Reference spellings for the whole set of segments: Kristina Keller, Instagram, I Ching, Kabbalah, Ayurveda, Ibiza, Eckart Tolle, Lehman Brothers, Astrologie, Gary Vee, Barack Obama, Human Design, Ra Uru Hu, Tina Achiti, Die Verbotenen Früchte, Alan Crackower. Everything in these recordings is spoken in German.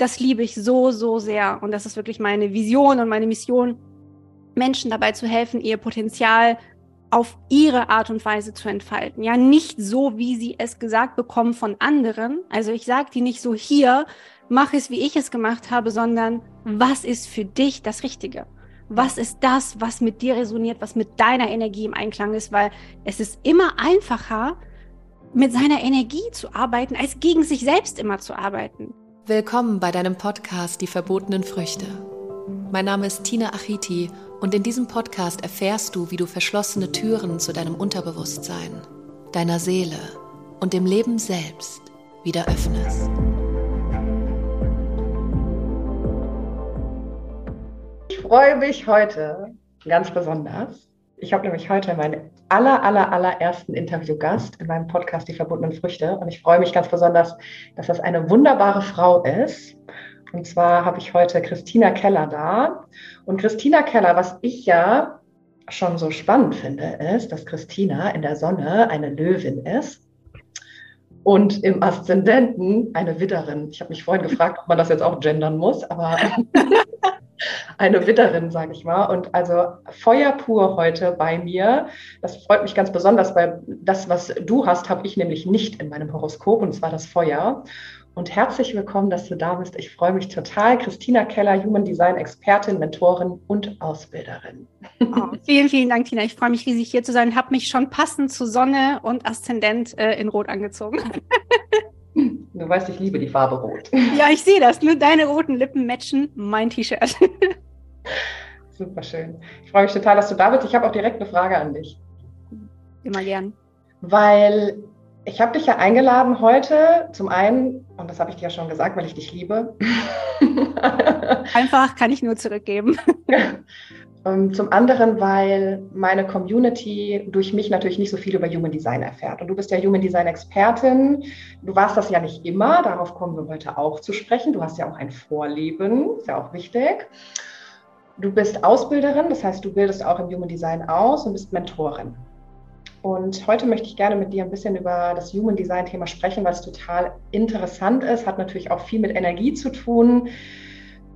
das liebe ich so, so sehr. Und das ist wirklich meine Vision und meine Mission, Menschen dabei zu helfen, ihr Potenzial auf ihre Art und Weise zu entfalten. Ja, nicht so, wie sie es gesagt bekommen von anderen. Also ich sage die nicht so, hier, mach es, wie ich es gemacht habe, sondern was ist für dich das Richtige? Was ist das, was mit dir resoniert, was mit deiner Energie im Einklang ist? Weil es ist immer einfacher, mit seiner Energie zu arbeiten, als gegen sich selbst immer zu arbeiten. Willkommen bei deinem Podcast Die Verbotenen Früchte. Mein Name ist Tina Achiti und in diesem Podcast erfährst du, wie du verschlossene Türen zu deinem Unterbewusstsein, deiner Seele und dem Leben selbst wieder öffnest. Ich freue mich heute ganz besonders. Ich habe nämlich heute meinen allerersten Interviewgast in meinem Podcast Die Verbotenen Früchte und ich freue mich ganz besonders, dass das eine wunderbare Frau ist. Und zwar habe ich heute Kristina Keller da. Und Kristina Keller, was ich ja schon so spannend finde, ist, dass Kristina in der Sonne eine Löwin ist. Und im Aszendenten eine Widderin. Ich habe mich vorhin gefragt, ob man das jetzt auch gendern muss, aber eine Widderin, sage ich mal. Und also Feuer pur heute bei mir. Das freut mich ganz besonders, weil das, was du hast, habe ich nämlich nicht in meinem Horoskop, und zwar das Feuer. Und herzlich willkommen, dass du da bist. Ich freue mich total. Kristina Keller, Human Design Expertin, Mentorin und Ausbilderin. Oh, vielen, vielen Dank, Tina. Ich freue mich riesig, hier zu sein. Habe mich schon passend zu Sonne und Aszendent in Rot angezogen. Du weißt, ich liebe die Farbe Rot. Ja, ich sehe das. Nur deine roten Lippen matchen mein T-Shirt. Super schön. Ich freue mich total, dass du da bist. Ich habe auch direkt eine Frage an dich. Immer gern. Weil ich habe dich ja eingeladen heute, zum einen, und das habe ich dir ja schon gesagt, weil ich dich liebe. Einfach kann ich nur zurückgeben. Zum anderen, weil meine Community durch mich natürlich nicht so viel über Human Design erfährt. Und du bist ja Human Design Expertin. Du warst das ja nicht immer. Darauf kommen wir heute auch zu sprechen. Du hast ja auch ein Vorleben. Ist ja auch wichtig. Du bist Ausbilderin. Das heißt, du bildest auch im Human Design aus und bist Mentorin. Und heute möchte ich gerne mit dir ein bisschen über das Human Design Thema sprechen, weil es total interessant ist. Hat natürlich auch viel mit Energie zu tun.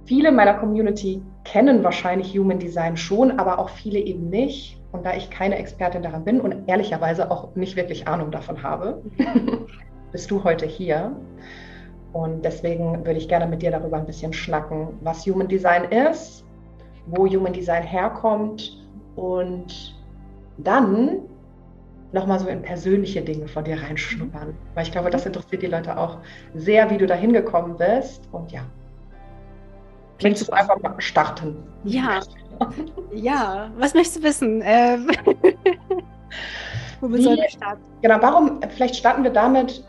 Viele meiner Community kennen wahrscheinlich Human Design schon, aber auch viele eben nicht. Und da ich keine Expertin daran bin und ehrlicherweise auch nicht wirklich Ahnung davon habe, bist du heute hier. Und deswegen würde ich gerne mit dir darüber ein bisschen schnacken, was Human Design ist, wo Human Design herkommt und dann nochmal so in persönliche Dinge von dir reinschnuppern. Weil ich glaube, das interessiert die Leute auch sehr, wie du da hingekommen bist. Und ja. Willst du einfach mal starten? Ja, ja. Was möchtest du wissen? Womit sollen wir starten? Genau, vielleicht starten wir damit,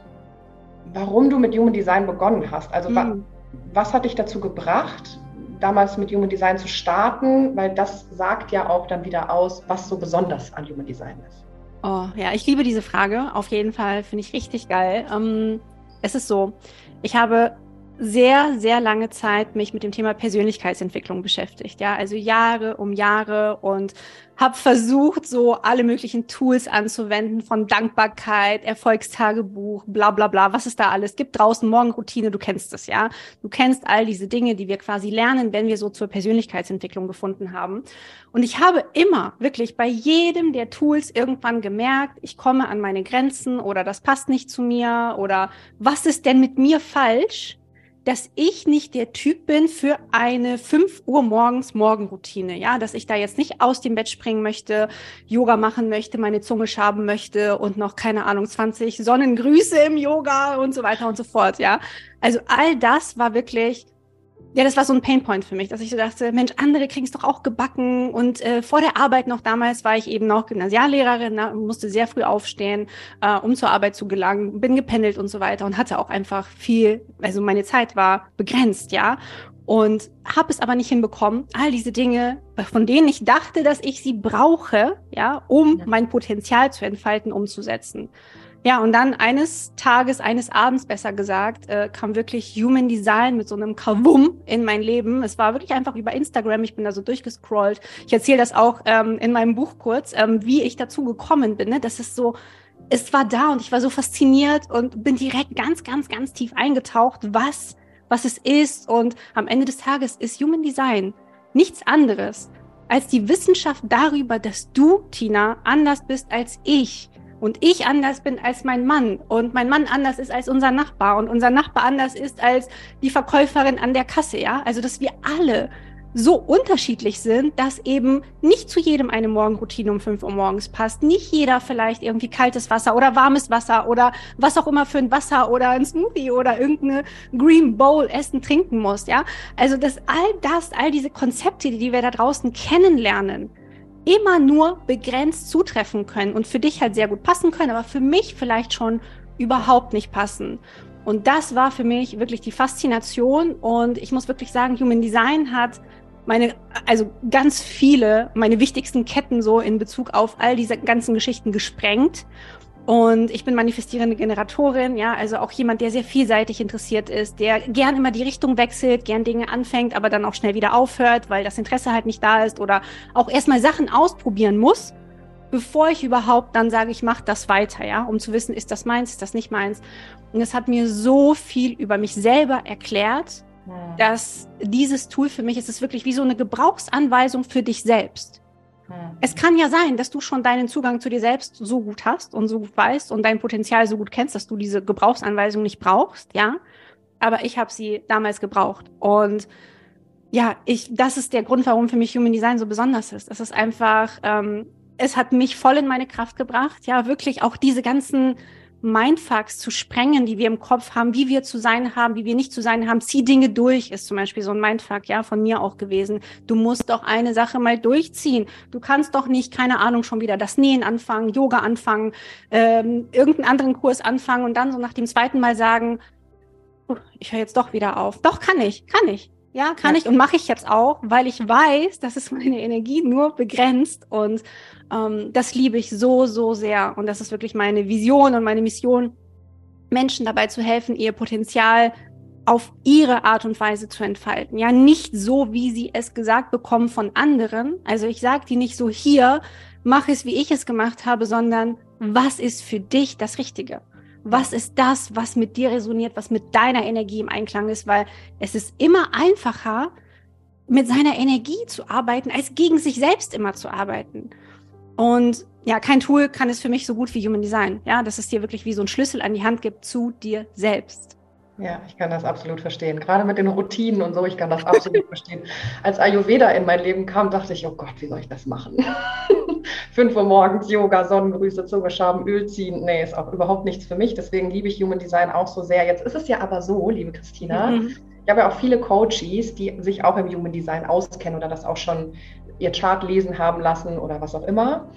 warum du mit Human Design begonnen hast. Also was hat dich dazu gebracht, damals mit Human Design zu starten? Weil das sagt ja auch dann wieder aus, was so besonders an Human Design ist. Oh ja, ich liebe diese Frage. Auf jeden Fall, finde ich richtig geil. Es ist so, ich habe sehr, sehr lange Zeit mich mit dem Thema Persönlichkeitsentwicklung beschäftigt, ja, also Jahre um Jahre, und habe versucht, so alle möglichen Tools anzuwenden, von Dankbarkeit, Erfolgstagebuch, bla bla bla, was es da alles gibt, draußen Morgenroutine, du kennst das, ja, du kennst all diese Dinge, die wir quasi lernen, wenn wir so zur Persönlichkeitsentwicklung gefunden haben. Und ich habe immer wirklich bei jedem der Tools irgendwann gemerkt, ich komme an meine Grenzen oder das passt nicht zu mir oder was ist denn mit mir falsch, dass ich nicht der Typ bin für eine 5 Uhr morgens Morgenroutine, ja, dass ich da jetzt nicht aus dem Bett springen möchte, Yoga machen möchte, meine Zunge schaben möchte und noch, keine Ahnung, 20 Sonnengrüße im Yoga und so weiter und so fort, ja. Also all das war wirklich, ja, das war so ein Painpoint für mich, dass ich so dachte, Mensch, andere kriegen es doch auch gebacken. Und vor der Arbeit noch, damals war ich eben noch Gymnasiallehrerin, musste sehr früh aufstehen, um zur Arbeit zu gelangen, bin gependelt und so weiter und hatte auch einfach viel, also meine Zeit war begrenzt, ja. Und habe es aber nicht hinbekommen, all diese Dinge, von denen ich dachte, dass ich sie brauche, ja, um mein Potenzial zu entfalten, umzusetzen. Ja, und dann eines Tages, eines Abends besser gesagt, kam wirklich Human Design mit so einem Kavum in mein Leben. Es war wirklich einfach über Instagram, ich bin da so durchgescrollt. Ich erzähle das auch in meinem Buch kurz, wie ich dazu gekommen bin, ne? Das ist so, es war da und ich war so fasziniert und bin direkt ganz, ganz, ganz tief eingetaucht, was was es ist. Und am Ende des Tages ist Human Design nichts anderes als die Wissenschaft darüber, dass du, Tina, anders bist als ich. Und ich anders bin als mein Mann. Und mein Mann anders ist als unser Nachbar. Und unser Nachbar anders ist als die Verkäuferin an der Kasse. Ja, also dass wir alle so unterschiedlich sind, dass eben nicht zu jedem eine Morgenroutine um 5 Uhr morgens passt. Nicht jeder vielleicht irgendwie kaltes Wasser oder warmes Wasser oder was auch immer für ein Wasser oder ein Smoothie oder irgendeine Green Bowl essen, trinken muss. Ja, also dass all diese Konzepte, die wir da draußen kennenlernen, immer nur begrenzt zutreffen können und für dich halt sehr gut passen können, aber für mich vielleicht schon überhaupt nicht passen. Und das war für mich wirklich die Faszination. Und ich muss wirklich sagen, Human Design hat meine wichtigsten Ketten so in Bezug auf all diese ganzen Geschichten gesprengt. Und ich bin manifestierende Generatorin, ja, also auch jemand, der sehr vielseitig interessiert ist, der gern immer die Richtung wechselt, gern Dinge anfängt, aber dann auch schnell wieder aufhört, weil das Interesse halt nicht da ist oder auch erstmal Sachen ausprobieren muss, bevor ich überhaupt dann sage, ich mache das weiter, ja, um zu wissen, ist das meins, ist das nicht meins. Und es hat mir so viel über mich selber erklärt, dass dieses Tool für mich, es ist wirklich wie so eine Gebrauchsanweisung für dich selbst. Es kann ja sein, dass du schon deinen Zugang zu dir selbst so gut hast und so gut weißt und dein Potenzial so gut kennst, dass du diese Gebrauchsanweisung nicht brauchst, ja. Aber ich habe sie damals gebraucht. Und ja, das ist der Grund, warum für mich Human Design so besonders ist. Es ist einfach, es hat mich voll in meine Kraft gebracht, ja, wirklich auch diese ganzen Mindfucks zu sprengen, die wir im Kopf haben, wie wir zu sein haben, wie wir nicht zu sein haben. Zieh Dinge durch, ist zum Beispiel so ein Mindfuck, ja, von mir auch gewesen. Du musst doch eine Sache mal durchziehen. Du kannst doch nicht, keine Ahnung, schon wieder das Nähen anfangen, Yoga anfangen, irgendeinen anderen Kurs anfangen und dann so nach dem zweiten Mal sagen, ich höre jetzt doch wieder auf. Doch, kann ich. Ja, kann ich und mache ich jetzt auch, weil ich weiß, das ist meine Energie nur begrenzt und das liebe ich so, so sehr. Und das ist wirklich meine Vision und meine Mission, Menschen dabei zu helfen, ihr Potenzial auf ihre Art und Weise zu entfalten. Ja, nicht so, wie sie es gesagt bekommen von anderen. Also ich sage die nicht so, hier, mach es, wie ich es gemacht habe, sondern was ist für dich das Richtige? Was ist das, was mit dir resoniert, was mit deiner Energie im Einklang ist? Weil es ist immer einfacher, mit seiner Energie zu arbeiten, als gegen sich selbst immer zu arbeiten. Und ja, kein Tool kann es für mich so gut wie Human Design. Ja, dass es dir wirklich wie so einen Schlüssel an die Hand gibt zu dir selbst. Ja, ich kann das absolut verstehen. Gerade mit den Routinen und so, ich kann das absolut verstehen. Als Ayurveda in mein Leben kam, dachte ich, oh Gott, wie soll ich das machen? 5 Uhr morgens Yoga, Sonnengrüße, Zungeschaben, Öl ziehen. Nee, ist auch überhaupt nichts für mich. Deswegen liebe ich Human Design auch so sehr. Jetzt ist es ja aber so, liebe Kristina, ich habe ja auch viele Coaches, die sich auch im Human Design auskennen oder das auch schon ihr Chart lesen haben lassen oder was auch immer.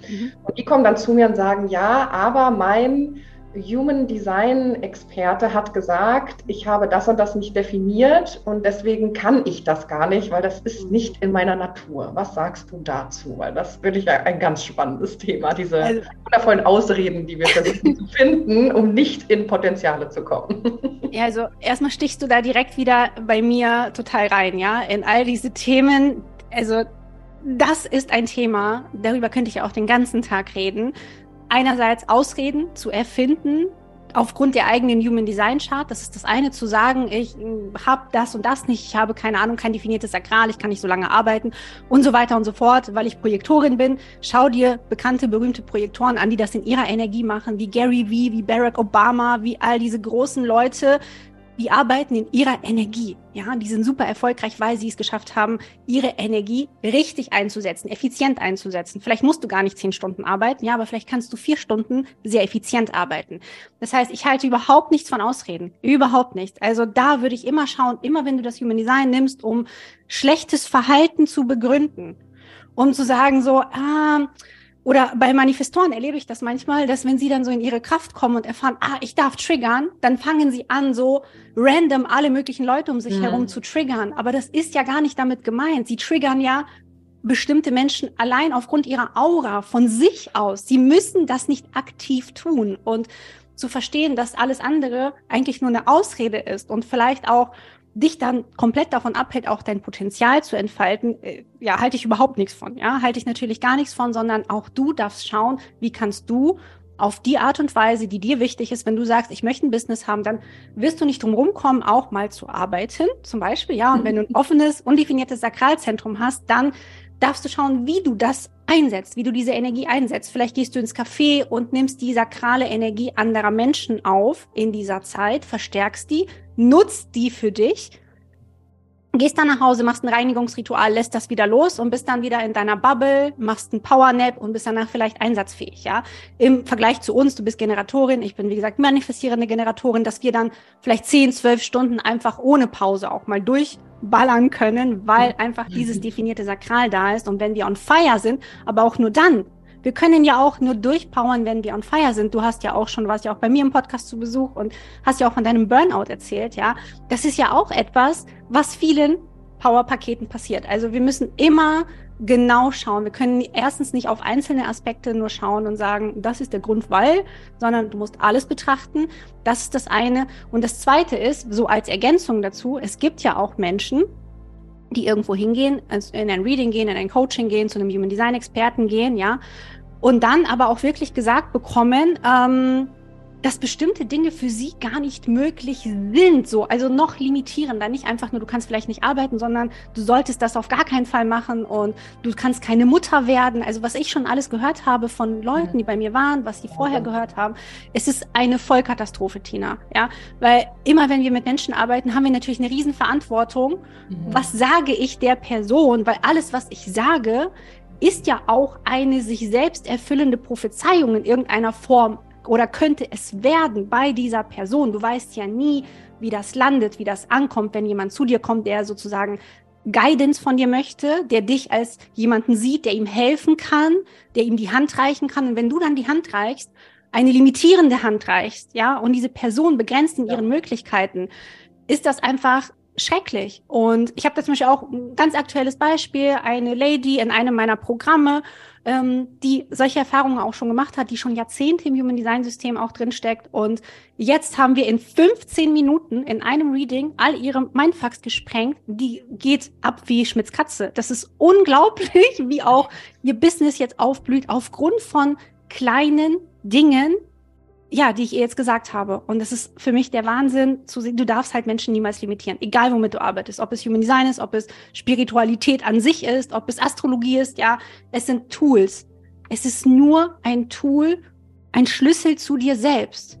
Und die kommen dann zu mir und sagen, ja, aber mein Human Design Experte hat gesagt, ich habe das und das nicht definiert und deswegen kann ich das gar nicht, weil das ist nicht in meiner Natur. Was sagst du dazu? Weil das finde ich ein ganz spannendes Thema, diese wundervollen Ausreden, die wir versuchen zu finden, um nicht in Potenziale zu kommen. Ja, also erstmal stichst du da direkt wieder bei mir total rein, ja, in all diese Themen. Also das ist ein Thema, darüber könnte ich ja auch den ganzen Tag reden. Einerseits Ausreden zu erfinden aufgrund der eigenen Human Design Chart. Das ist das eine, zu sagen, ich habe das und das nicht, ich habe keine Ahnung, kein definiertes Sakral, ich kann nicht so lange arbeiten und so weiter und so fort, weil ich Projektorin bin. Schau dir bekannte, berühmte Projektoren an, die das in ihrer Energie machen, wie Gary Vee, wie Barack Obama, wie all diese großen Leute, die arbeiten in ihrer Energie. Ja, die sind super erfolgreich, weil sie es geschafft haben, ihre Energie richtig einzusetzen, effizient einzusetzen. Vielleicht musst du gar nicht 10 Stunden arbeiten, ja, aber vielleicht kannst du 4 Stunden sehr effizient arbeiten. Das heißt, ich halte überhaupt nichts von Ausreden. Überhaupt nichts. Also da würde ich immer schauen, immer wenn du das Human Design nimmst, um schlechtes Verhalten zu begründen, um zu sagen so, oder bei Manifestoren erlebe ich das manchmal, dass wenn sie dann so in ihre Kraft kommen und erfahren, ich darf triggern, dann fangen sie an, so random alle möglichen Leute um sich herum zu triggern. Aber das ist ja gar nicht damit gemeint. Sie triggern ja bestimmte Menschen allein aufgrund ihrer Aura von sich aus. Sie müssen das nicht aktiv tun. Und zu verstehen, dass alles andere eigentlich nur eine Ausrede ist und vielleicht auch dich dann komplett davon abhält, auch dein Potenzial zu entfalten, ja, halte ich überhaupt nichts von, ja, halte ich natürlich gar nichts von, sondern auch du darfst schauen, wie kannst du auf die Art und Weise, die dir wichtig ist. Wenn du sagst, ich möchte ein Business haben, dann wirst du nicht drum rumkommen, auch mal zu arbeiten, zum Beispiel. Ja, und wenn du ein offenes, undefiniertes Sakralzentrum hast, dann darfst du schauen, wie du das einsetzt, wie du diese Energie einsetzt. Vielleicht gehst du ins Café und nimmst die sakrale Energie anderer Menschen auf in dieser Zeit, verstärkst die, nutzt die für dich, gehst dann nach Hause, machst ein Reinigungsritual, lässt das wieder los und bist dann wieder in deiner Bubble, machst einen Powernap und bist danach vielleicht einsatzfähig, ja. Im Vergleich zu uns, du bist Generatorin, ich bin, wie gesagt, manifestierende Generatorin, dass wir dann vielleicht 10-12 Stunden einfach ohne Pause auch mal durchballern können, weil einfach dieses definierte Sakral da ist. Und wenn wir on fire sind, aber auch nur dann, wir können ja auch nur durchpowern, wenn wir on fire sind. Du hast ja auch schon, warst ja auch bei mir im Podcast zu Besuch und hast ja auch von deinem Burnout erzählt, ja. Das ist ja auch etwas, was vielen Powerpaketen passiert. Also wir müssen immer genau schauen. Wir können erstens nicht auf einzelne Aspekte nur schauen und sagen, das ist der Grund, weil, sondern du musst alles betrachten. Das ist das eine. Und das zweite ist, so als Ergänzung dazu, es gibt ja auch Menschen, die irgendwo hingehen, also in ein Reading gehen, in ein Coaching gehen, zu einem Human Design Experten gehen, ja. Und dann aber auch wirklich gesagt bekommen, dass bestimmte Dinge für sie gar nicht möglich sind, so. Also noch limitierender, nicht einfach nur, du kannst vielleicht nicht arbeiten, sondern du solltest das auf gar keinen Fall machen und du kannst keine Mutter werden. Also was ich schon alles gehört habe von Leuten, die bei mir waren, was sie vorher gehört haben. Es ist eine Vollkatastrophe, Tina, ja. Weil immer, wenn wir mit Menschen arbeiten, haben wir natürlich eine Riesenverantwortung. Was sage ich der Person? Weil alles, was ich sage, ist ja auch eine sich selbst erfüllende Prophezeiung in irgendeiner Form. Oder könnte es werden bei dieser Person? Du weißt ja nie, wie das landet, wie das ankommt, wenn jemand zu dir kommt, der sozusagen Guidance von dir möchte, der dich als jemanden sieht, der ihm helfen kann, der ihm die Hand reichen kann. Und wenn du dann die Hand reichst, eine limitierende Hand reichst, ja, und diese Person begrenzt in ihren Möglichkeiten, ist das einfach schrecklich. Und ich habe da zum Beispiel auch ein ganz aktuelles Beispiel, eine Lady in einem meiner Programme, die solche Erfahrungen auch schon gemacht hat, die schon Jahrzehnte im Human Design System auch drinsteckt. Und jetzt haben wir in 15 Minuten in einem Reading all ihre Mindfucks gesprengt. Die geht ab wie Schmitz Katze. Das ist unglaublich, wie auch ihr Business jetzt aufblüht aufgrund von kleinen Dingen, ja, die ich ihr jetzt gesagt habe. Und das ist für mich der Wahnsinn zu sehen. Du darfst halt Menschen niemals limitieren, egal womit du arbeitest. Ob es Human Design ist, ob es Spiritualität an sich ist, ob es Astrologie ist, ja. Es sind Tools. Es ist nur ein Tool, ein Schlüssel zu dir selbst.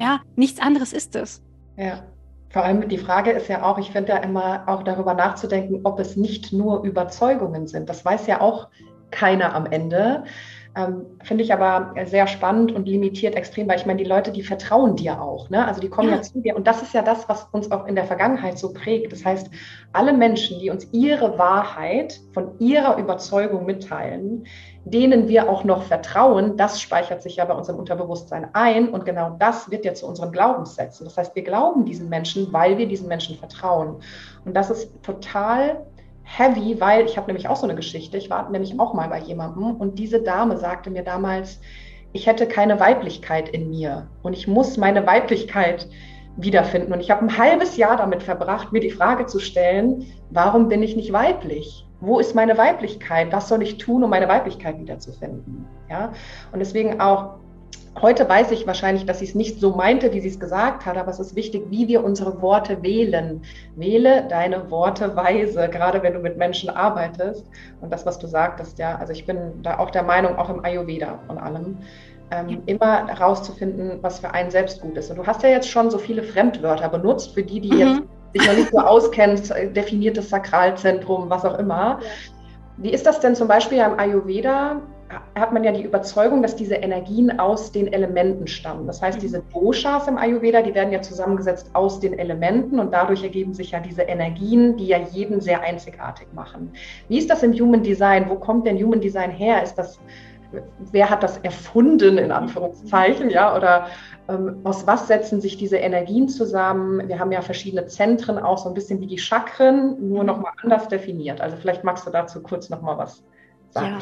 Ja, nichts anderes ist es. Ja. Vor allem die Frage ist ja auch, ich finde ja immer auch darüber nachzudenken, ob es nicht nur Überzeugungen sind. Das weiß ja auch keiner am Ende. Finde ich aber sehr spannend und limitiert extrem, weil ich meine, die Leute, die vertrauen dir auch, ne? Also die kommen ja zu dir und das ist ja das, was uns auch in der Vergangenheit so prägt. Das heißt, alle Menschen, die uns ihre Wahrheit von ihrer Überzeugung mitteilen, denen wir auch noch vertrauen, das speichert sich ja bei unserem Unterbewusstsein ein und genau das wird ja zu unseren Glaubenssätzen. Das heißt, wir glauben diesen Menschen, weil wir diesen Menschen vertrauen und das ist total heavy, weil ich habe nämlich auch so eine Geschichte, ich war nämlich auch mal bei jemandem und diese Dame sagte mir damals, ich hätte keine Weiblichkeit in mir und ich muss meine Weiblichkeit wiederfinden und ich habe ein halbes Jahr damit verbracht, mir die Frage zu stellen, warum bin ich nicht weiblich? Wo ist meine Weiblichkeit? Was soll ich tun, um meine Weiblichkeit wiederzufinden? Ja? Und deswegen auch, heute weiß ich wahrscheinlich, dass sie es nicht so meinte, wie sie es gesagt hat, aber es ist wichtig, wie wir unsere Worte wählen. Wähle deine Worte weise, gerade wenn du mit Menschen arbeitest. Und das, was du sagtest, ja, also ich bin da auch der Meinung, auch im Ayurveda und allem, immer herauszufinden, was für einen selbst gut ist. Und du hast ja jetzt schon so viele Fremdwörter benutzt, für die, die jetzt sich noch nicht so auskennen, definiertes Sakralzentrum, was auch immer. Ja. Wie ist das denn zum Beispiel im Ayurveda? Hat man ja die Überzeugung, dass diese Energien aus den Elementen stammen. Das heißt, diese Doshas im Ayurveda, die werden ja zusammengesetzt aus den Elementen und dadurch ergeben sich ja diese Energien, die ja jeden sehr einzigartig machen. Wie ist das im Human Design? Wo kommt denn Human Design her? Ist das, wer hat das erfunden, in Anführungszeichen? Ja? Oder aus was setzen sich diese Energien zusammen? Wir haben ja verschiedene Zentren, auch so ein bisschen wie die Chakren, nur nochmal anders definiert. Also vielleicht magst du dazu kurz nochmal was sagen.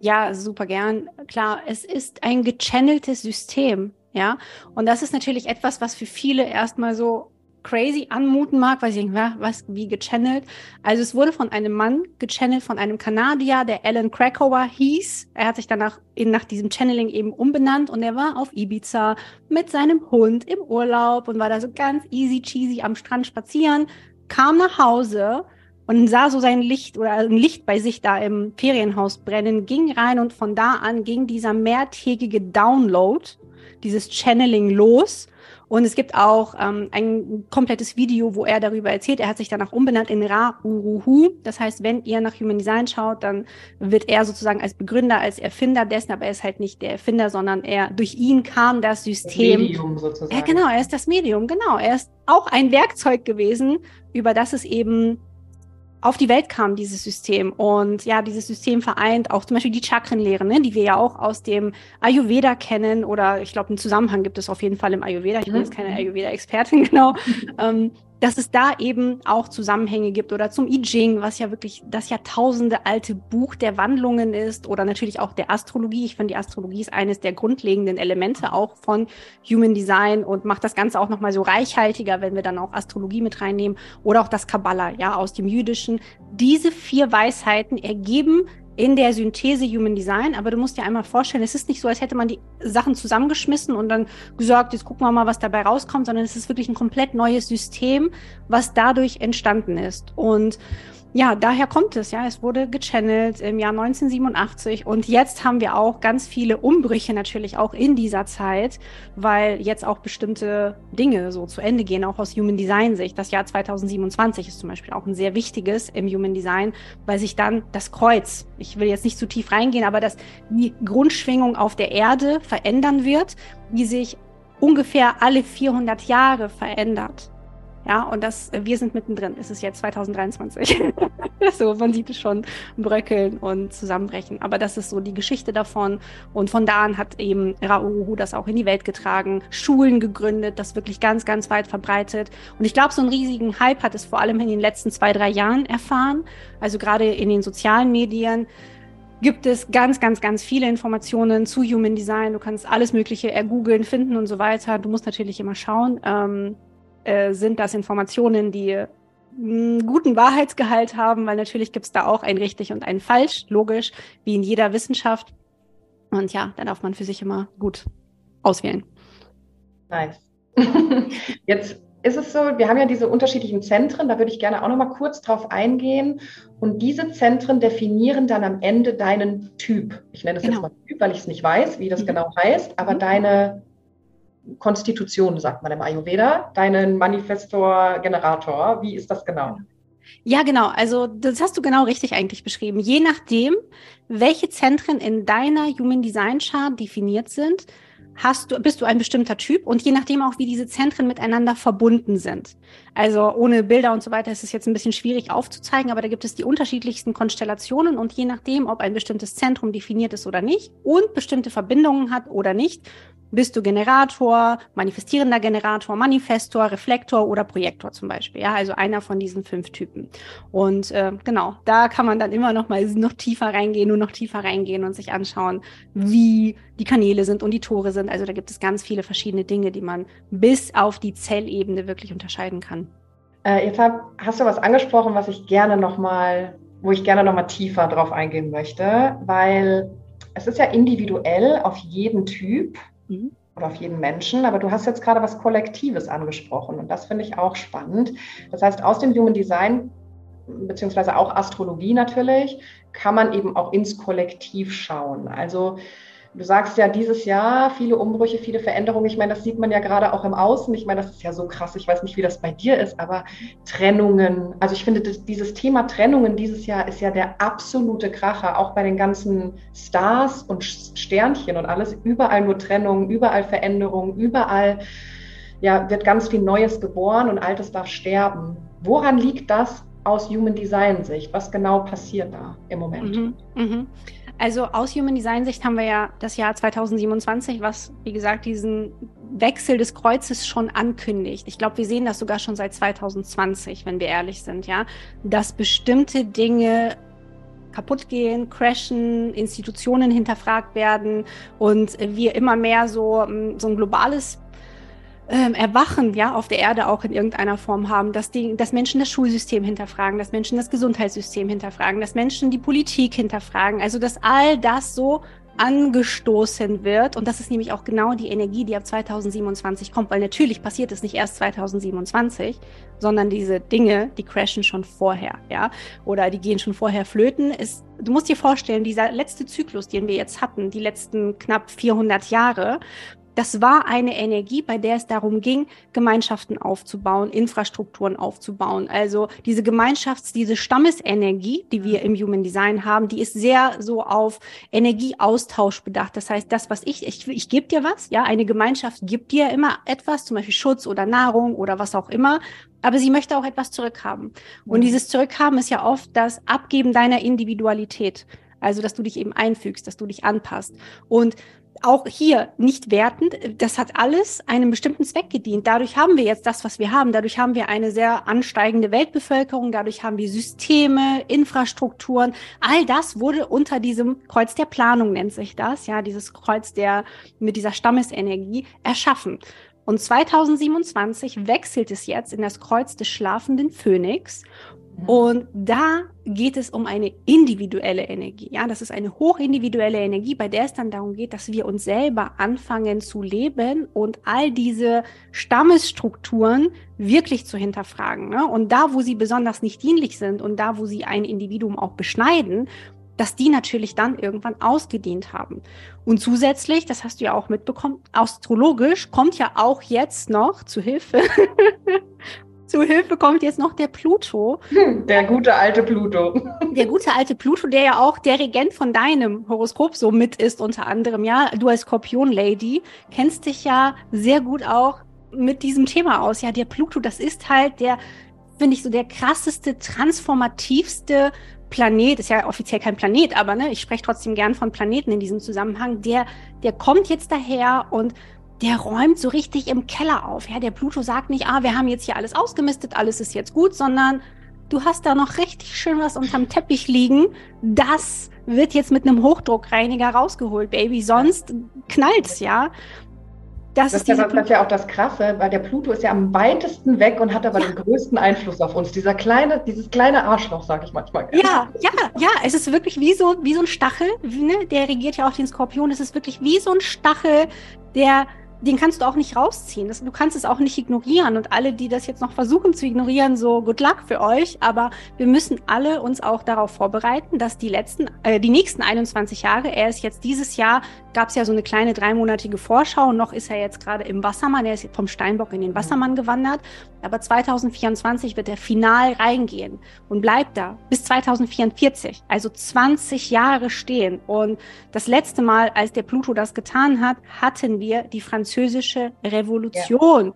Ja, super gern. Klar, es ist ein gechanneltes System, ja. Und das ist natürlich etwas, was für viele erstmal so crazy anmuten mag, weil ich denke, was, wie gechannelt. Also es wurde von einem Mann gechannelt, von einem Kanadier, der Alan Crackower hieß. Er hat sich danach nach diesem Channeling eben umbenannt und er war auf Ibiza mit seinem Hund im Urlaub und war da so ganz easy cheesy am Strand spazieren, kam nach Hause und sah so sein Licht oder ein Licht bei sich da im Ferienhaus brennen, ging rein und von da an ging dieser mehrtägige Download, dieses Channeling los. Und es gibt auch ein komplettes Video, wo er darüber erzählt. Er hat sich danach umbenannt in Ra Uru Hu. Das heißt, wenn ihr nach Human Design schaut, dann wird er sozusagen als Begründer, als Erfinder dessen, aber er ist halt nicht der Erfinder, sondern er, durch ihn kam das System. Das Medium sozusagen. Ja, genau, er ist das Medium, genau. Er ist auch ein Werkzeug gewesen, über das es eben auf die Welt kam, dieses System. Und ja, dieses System vereint auch zum Beispiel die Chakrenlehre, ne, die wir ja auch aus dem Ayurveda kennen, oder ich glaube, einen Zusammenhang gibt es auf jeden Fall im Ayurveda. Ich bin jetzt keine Ayurveda-Expertin, genau. Dass es da eben auch Zusammenhänge gibt, oder zum I Ching, was ja wirklich das Jahrtausende alte Buch der Wandlungen ist, oder natürlich auch der Astrologie. Ich finde, die Astrologie ist eines der grundlegenden Elemente auch von Human Design und macht das Ganze auch nochmal so reichhaltiger, wenn wir dann auch Astrologie mit reinnehmen, oder auch das Kabbalah, ja, aus dem Jüdischen. Diese 4 Weisheiten ergeben in der Synthese Human Design, aber du musst dir einmal vorstellen, es ist nicht so, als hätte man die Sachen zusammengeschmissen und dann gesagt, jetzt gucken wir mal, was dabei rauskommt, sondern es ist wirklich ein komplett neues System, was dadurch entstanden ist. Und ja, daher kommt es, ja, es wurde gechannelt im Jahr 1987 und jetzt haben wir auch ganz viele Umbrüche natürlich auch in dieser Zeit, weil jetzt auch bestimmte Dinge so zu Ende gehen, auch aus Human Design Sicht. Das Jahr 2027 ist zum Beispiel auch ein sehr wichtiges im Human Design, weil sich dann das Kreuz, ich will jetzt nicht zu tief reingehen, aber dass die Grundschwingung auf der Erde verändern wird, die sich ungefähr alle 400 Jahre verändert. Ja, und das, wir sind mittendrin. Es ist jetzt 2023. So, man sieht es schon bröckeln und zusammenbrechen. Aber das ist so die Geschichte davon. Und von da an hat eben Ra Uru Hu das auch in die Welt getragen, Schulen gegründet, das wirklich ganz, ganz weit verbreitet. Und ich glaube, so einen riesigen Hype hat es vor allem in den letzten 2-3 Jahren erfahren. Also gerade in den sozialen Medien gibt es ganz, ganz, ganz viele Informationen zu Human Design. Du kannst alles Mögliche ergoogeln, finden und so weiter. Du musst natürlich immer schauen, sind das Informationen, die einen guten Wahrheitsgehalt haben, weil natürlich gibt es da auch ein richtig und ein falsch, logisch, wie in jeder Wissenschaft. Und ja, da darf man für sich immer gut auswählen. Nice. Jetzt ist es so, wir haben ja diese unterschiedlichen Zentren, da würde ich gerne auch noch mal kurz drauf eingehen. Und diese Zentren definieren dann am Ende deinen Typ. Ich nenne es jetzt mal Typ, weil ich es nicht weiß, wie das genau heißt, aber deine Konstitution, sagt man im Ayurveda, deinen Manifestor, Generator, wie ist das genau? Ja, genau, also das hast du genau richtig eigentlich beschrieben. Je nachdem, welche Zentren in deiner Human Design Chart definiert sind, bist du ein bestimmter Typ und je nachdem auch, wie diese Zentren miteinander verbunden sind. Also ohne Bilder und so weiter ist es jetzt ein bisschen schwierig aufzuzeigen, aber da gibt es die unterschiedlichsten Konstellationen und je nachdem, ob ein bestimmtes Zentrum definiert ist oder nicht und bestimmte Verbindungen hat oder nicht, bist du Generator, manifestierender Generator, Manifestor, Reflektor oder Projektor zum Beispiel. Ja, also einer von diesen 5 Typen. Und genau, da kann man dann immer noch tiefer reingehen und sich anschauen, wie die Kanäle sind und die Tore sind. Also da gibt es ganz viele verschiedene Dinge, die man bis auf die Zellebene wirklich unterscheiden kann. Hast du was angesprochen, wo ich gerne nochmal tiefer drauf eingehen möchte, weil es ist ja individuell auf jeden Typ oder auf jeden Menschen, aber du hast jetzt gerade was Kollektives angesprochen und das finde ich auch spannend. Das heißt, aus dem Human Design, beziehungsweise auch Astrologie natürlich, kann man eben auch ins Kollektiv schauen. Also du sagst ja dieses Jahr viele Umbrüche, viele Veränderungen. Ich meine, das sieht man ja gerade auch im Außen. Ich meine, das ist ja so krass. Ich weiß nicht, wie das bei dir ist, aber Trennungen. Also ich finde, dieses Thema Trennungen dieses Jahr ist ja der absolute Kracher. Auch bei den ganzen Stars und Sternchen und alles. Überall nur Trennungen, überall Veränderungen, überall ja, wird ganz viel Neues geboren und Altes darf sterben. Woran liegt das aus Human Design Sicht? Was genau passiert da im Moment? Also aus Human Design Sicht haben wir ja das Jahr 2027, was, wie gesagt, diesen Wechsel des Kreuzes schon ankündigt. Ich glaube, wir sehen das sogar schon seit 2020, wenn wir ehrlich sind, ja, dass bestimmte Dinge kaputt gehen, crashen, Institutionen hinterfragt werden und wir immer mehr so ein globales Erwachen ja auf der Erde auch in irgendeiner Form haben, dass Menschen das Schulsystem hinterfragen, dass Menschen das Gesundheitssystem hinterfragen, dass Menschen die Politik hinterfragen, also dass all das so angestoßen wird. Und das ist nämlich auch genau die Energie, die ab 2027 kommt, weil natürlich passiert es nicht erst 2027, sondern diese Dinge, die crashen schon vorher, ja, oder die gehen schon vorher flöten. Du musst dir vorstellen, dieser letzte Zyklus, den wir jetzt hatten, die letzten knapp 400 Jahre, das war eine Energie, bei der es darum ging, Gemeinschaften aufzubauen, Infrastrukturen aufzubauen. Also diese diese Stammesenergie, die wir im Human Design haben, die ist sehr so auf Energieaustausch bedacht. Das heißt, das, was ich gebe dir was, ja, eine Gemeinschaft gibt dir immer etwas, zum Beispiel Schutz oder Nahrung oder was auch immer, aber sie möchte auch etwas zurückhaben. Und dieses Zurückhaben ist ja oft das Abgeben deiner Individualität. Also, dass du dich eben einfügst, dass du dich anpasst. Und auch hier nicht wertend, das hat alles einem bestimmten Zweck gedient. Dadurch haben wir jetzt das, was wir haben. Dadurch haben wir eine sehr ansteigende Weltbevölkerung. Dadurch haben wir Systeme, Infrastrukturen. All das wurde unter diesem Kreuz der Planung, nennt sich das, ja, dieses Kreuz mit dieser Stammesenergie erschaffen. Und 2027 wechselt es jetzt in das Kreuz des schlafenden Phönix. Und da geht es um eine individuelle Energie. Ja, das ist eine hochindividuelle Energie, bei der es dann darum geht, dass wir uns selber anfangen zu leben und all diese Stammesstrukturen wirklich zu hinterfragen. Ne? Und da, wo sie besonders nicht dienlich sind und da, wo sie ein Individuum auch beschneiden, dass die natürlich dann irgendwann ausgedient haben. Und zusätzlich, das hast du ja auch mitbekommen, astrologisch kommt ja auch jetzt noch zu Hilfe. Zu Hilfe kommt jetzt noch der Pluto. Der gute alte Pluto. Der gute alte Pluto, der ja auch der Regent von deinem Horoskop so mit ist, unter anderem, ja. Du als Skorpion-Lady kennst dich ja sehr gut auch mit diesem Thema aus. Ja, der Pluto, das ist halt der, finde ich, so der krasseste, transformativste Planet, ist ja offiziell kein Planet, aber ne, ich spreche trotzdem gern von Planeten in diesem Zusammenhang. Der kommt jetzt daher und der räumt so richtig im Keller auf. Ja, der Pluto sagt nicht, wir haben jetzt hier alles ausgemistet, alles ist jetzt gut, sondern du hast da noch richtig schön was unterm Teppich liegen. Das wird jetzt mit einem Hochdruckreiniger rausgeholt, Baby, sonst knallt's, ja. Das ist ja auch das Krasse, weil der Pluto ist ja am weitesten weg und hat aber den größten Einfluss auf uns. Dieses kleine Arschloch, sage ich manchmal. Ja, es ist wirklich wie so ein Stachel, ne? Der regiert ja auch den Skorpion. Es ist wirklich wie so ein Stachel, den kannst du auch nicht rausziehen. Du kannst es auch nicht ignorieren. Und alle, die das jetzt noch versuchen zu ignorieren, so good luck für euch. Aber wir müssen alle uns auch darauf vorbereiten, dass die nächsten 21 Jahre, er ist jetzt dieses Jahr, gab es ja so eine kleine 3-monatige Vorschau. Noch ist er jetzt gerade im Wassermann. Er ist vom Steinbock in den Wassermann gewandert. Aber 2024 wird er final reingehen und bleibt da bis 2044. Also 20 Jahre stehen. Und das letzte Mal, als der Pluto das getan hat, hatten wir die Französische Revolution. Ja.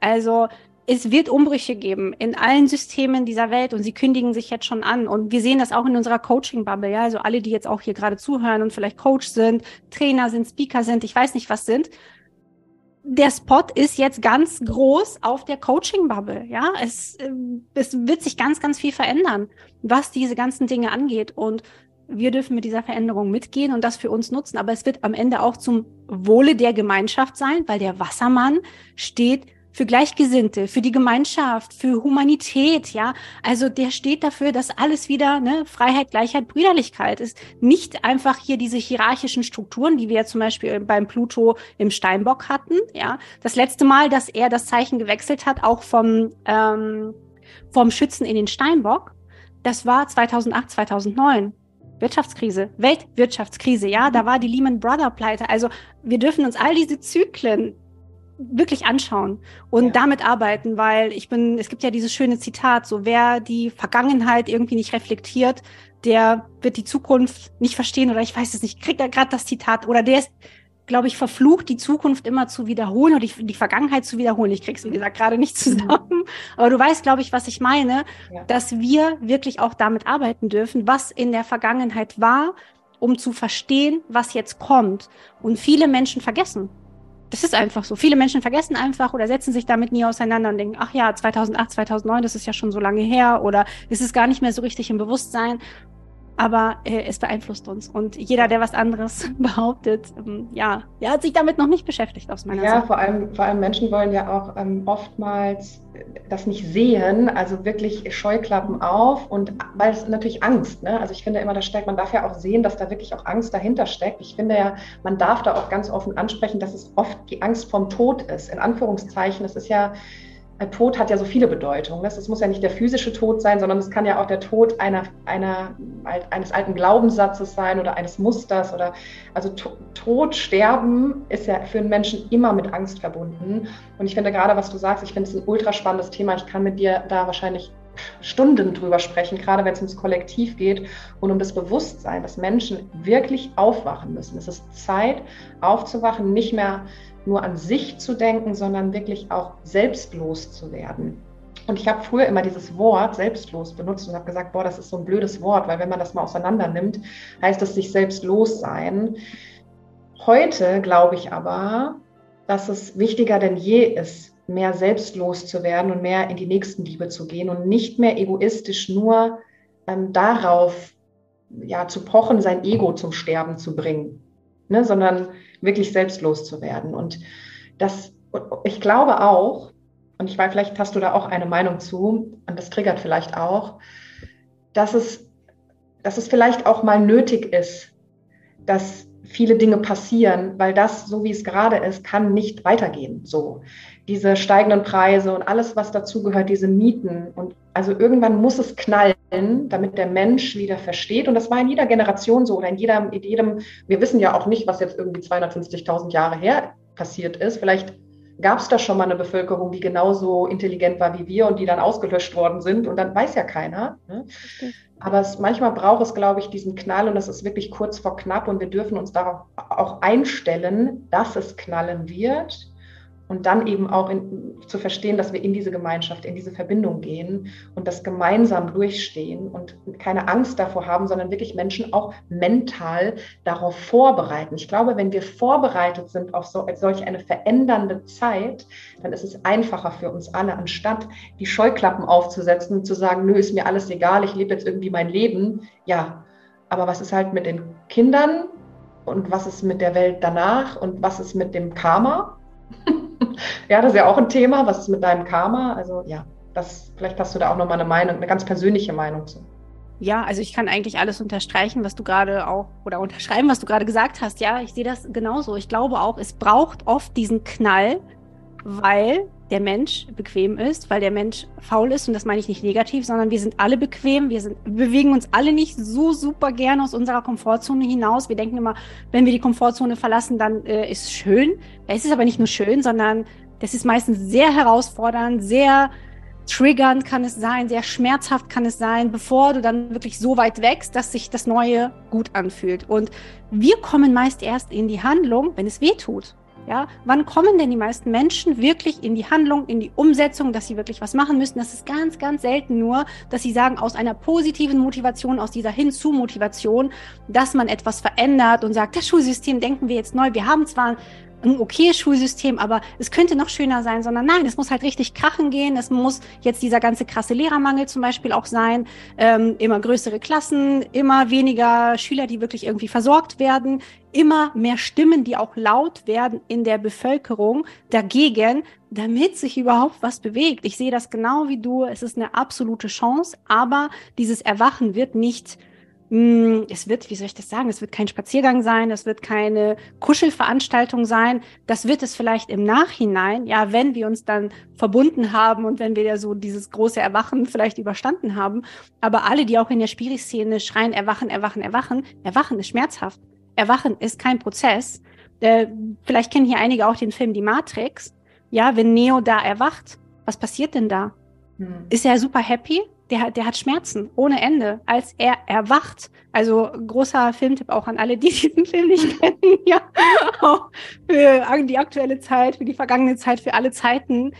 Also es wird Umbrüche geben in allen Systemen dieser Welt und sie kündigen sich jetzt schon an. Und wir sehen das auch in unserer Coaching-Bubble. Ja? Also alle, die jetzt auch hier gerade zuhören und vielleicht Coach sind, Trainer sind, Speaker sind, ich weiß nicht was sind. Der Spot ist jetzt ganz groß auf der Coaching-Bubble. Ja? Es wird sich ganz, ganz viel verändern, was diese ganzen Dinge angeht. Und wir dürfen mit dieser Veränderung mitgehen und das für uns nutzen. Aber es wird am Ende auch zum Wohle der Gemeinschaft sein, weil der Wassermann steht für Gleichgesinnte, für die Gemeinschaft, für Humanität, ja. Also der steht dafür, dass alles wieder, ne, Freiheit, Gleichheit, Brüderlichkeit ist. Nicht einfach hier diese hierarchischen Strukturen, die wir ja zum Beispiel beim Pluto im Steinbock hatten, ja. Das letzte Mal, dass er das Zeichen gewechselt hat, auch vom Schützen in den Steinbock, das war 2008, 2009. Wirtschaftskrise, Weltwirtschaftskrise, ja, da war die Lehman Brothers Pleite. Also wir dürfen uns all diese Zyklen wirklich anschauen und damit arbeiten, weil es gibt ja dieses schöne Zitat, so wer die Vergangenheit irgendwie nicht reflektiert, der wird die Zukunft nicht verstehen oder ich weiß es nicht, ich krieg da gerade das Zitat oder der ist, glaube ich, verflucht, die Zukunft immer zu wiederholen oder die Vergangenheit zu wiederholen. Ich krieg's, wie gesagt, gerade nicht zusammen. Aber du weißt, glaube ich, was ich meine, dass wir wirklich auch damit arbeiten dürfen, was in der Vergangenheit war, um zu verstehen, was jetzt kommt. Und viele Menschen vergessen. Das ist einfach so. Viele Menschen vergessen einfach oder setzen sich damit nie auseinander und denken, 2008, 2009, das ist ja schon so lange her oder es ist gar nicht mehr so richtig im Bewusstsein. aber es beeinflusst uns. Und jeder, der was anderes behauptet, ja, der hat sich damit noch nicht beschäftigt aus meiner Sicht. Ja, vor allem Menschen wollen ja auch oftmals das nicht sehen, also wirklich Scheuklappen auf, und weil es natürlich Angst, ne? Also ich finde immer, man darf ja auch sehen, dass da wirklich auch Angst dahinter steckt. Ich finde ja, man darf da auch ganz offen ansprechen, dass es oft die Angst vom Tod ist, in Anführungszeichen. Es ist ja, Tod hat ja so viele Bedeutungen. Es muss ja nicht der physische Tod sein, sondern es kann ja auch der Tod eines alten Glaubenssatzes sein oder eines Musters. Oder, also Tod, Sterben ist ja für einen Menschen immer mit Angst verbunden. Und ich finde gerade, was du sagst, ich finde es ein ultra spannendes Thema. Ich kann mit dir da wahrscheinlich Stunden drüber sprechen, gerade wenn es ums Kollektiv geht und um das Bewusstsein, dass Menschen wirklich aufwachen müssen. Es ist Zeit, aufzuwachen, nicht mehr nur an sich zu denken, sondern wirklich auch selbstlos zu werden. Und ich habe früher immer dieses Wort selbstlos benutzt und habe gesagt, boah, das ist so ein blödes Wort, weil wenn man das mal auseinander nimmt, heißt das sich selbstlos sein. Heute glaube ich aber, dass es wichtiger denn je ist, mehr selbstlos zu werden und mehr in die Nächstenliebe zu gehen und nicht mehr egoistisch nur darauf zu pochen, sein Ego zum Sterben zu bringen, ne? Sondern wirklich selbstlos zu werden. Und das, ich glaube auch, und ich weiß, vielleicht hast du da auch eine Meinung zu, und das triggert vielleicht auch, dass es vielleicht auch mal nötig ist, dass viele Dinge passieren, weil das, so wie es gerade ist, kann nicht weitergehen. So diese steigenden Preise und alles, was dazugehört, diese Mieten. Und also irgendwann muss es knallen, damit der Mensch wieder versteht. Und das war in jeder Generation so oder in jedem, wir wissen ja auch nicht, was jetzt irgendwie 250.000 Jahre her passiert ist. Vielleicht gab es da schon mal eine Bevölkerung, die genauso intelligent war wie wir und die dann ausgelöscht worden sind. Und dann weiß ja keiner, ne? Okay. Aber manchmal braucht es, glaube ich, diesen Knall, und das ist wirklich kurz vor knapp, und wir dürfen uns darauf auch einstellen, dass es knallen wird, und dann eben auch zu verstehen, dass wir in diese Gemeinschaft, in diese Verbindung gehen und das gemeinsam durchstehen und keine Angst davor haben, sondern wirklich Menschen auch mental darauf vorbereiten. Ich glaube, wenn wir vorbereitet sind auf solch eine verändernde Zeit, dann ist es einfacher für uns alle, anstatt die Scheuklappen aufzusetzen und zu sagen, nö, ist mir alles egal, ich lebe jetzt irgendwie mein Leben. Ja, aber was ist halt mit den Kindern und was ist mit der Welt danach und was ist mit dem Karma? Ja, das ist ja auch ein Thema. Was ist mit deinem Karma? Also ja, vielleicht hast du da auch nochmal eine Meinung, eine ganz persönliche Meinung zu. Ja, also ich kann eigentlich alles unterstreichen, was du gerade auch, oder unterschreiben, was du gerade gesagt hast. Ja, ich sehe das genauso. Ich glaube auch, es braucht oft diesen Knall, weil der Mensch bequem ist, weil der Mensch faul ist, und das meine ich nicht negativ, sondern wir sind alle bequem, wir bewegen uns alle nicht so super gerne aus unserer Komfortzone hinaus. Wir denken immer, wenn wir die Komfortzone verlassen, dann ist es schön. Es ist aber nicht nur schön, sondern das ist meistens sehr herausfordernd, sehr triggernd kann es sein, sehr schmerzhaft kann es sein, bevor du dann wirklich so weit wächst, dass sich das Neue gut anfühlt. Und wir kommen meist erst in die Handlung, wenn es weh tut. Ja, wann kommen denn die meisten Menschen wirklich in die Handlung, in die Umsetzung, dass sie wirklich was machen müssen? Das ist ganz, ganz selten nur, dass sie sagen, aus einer positiven Motivation, aus dieser Hinzu-Motivation, dass man etwas verändert und sagt, das Schulsystem denken wir jetzt neu. Wir haben zwar ein okayes Schulsystem, aber es könnte noch schöner sein, sondern nein, es muss halt richtig krachen gehen. Es muss jetzt dieser ganze krasse Lehrermangel zum Beispiel auch sein. Immer größere Klassen, immer weniger Schüler, die wirklich irgendwie versorgt werden, immer mehr Stimmen, die auch laut werden in der Bevölkerung dagegen, damit sich überhaupt was bewegt. Ich sehe das genau wie du. Es ist eine absolute Chance, aber dieses Erwachen wird nicht es wird kein Spaziergang sein, es wird keine Kuschelveranstaltung sein, das wird es vielleicht im Nachhinein, ja, wenn wir uns dann verbunden haben und wenn wir ja so dieses große Erwachen vielleicht überstanden haben, aber alle, die auch in der Spiri-Szene schreien, erwachen, erwachen, erwachen, erwachen ist schmerzhaft, erwachen ist kein Prozess, vielleicht kennen hier einige auch den Film Die Matrix, ja, wenn Neo da erwacht, was passiert denn da? Ist er super happy? Der hat Schmerzen ohne Ende, als er erwacht. Also großer Filmtipp auch an alle, die diesen Film nicht kennen. Ja, auch für die aktuelle Zeit, für die vergangene Zeit, für alle Zeiten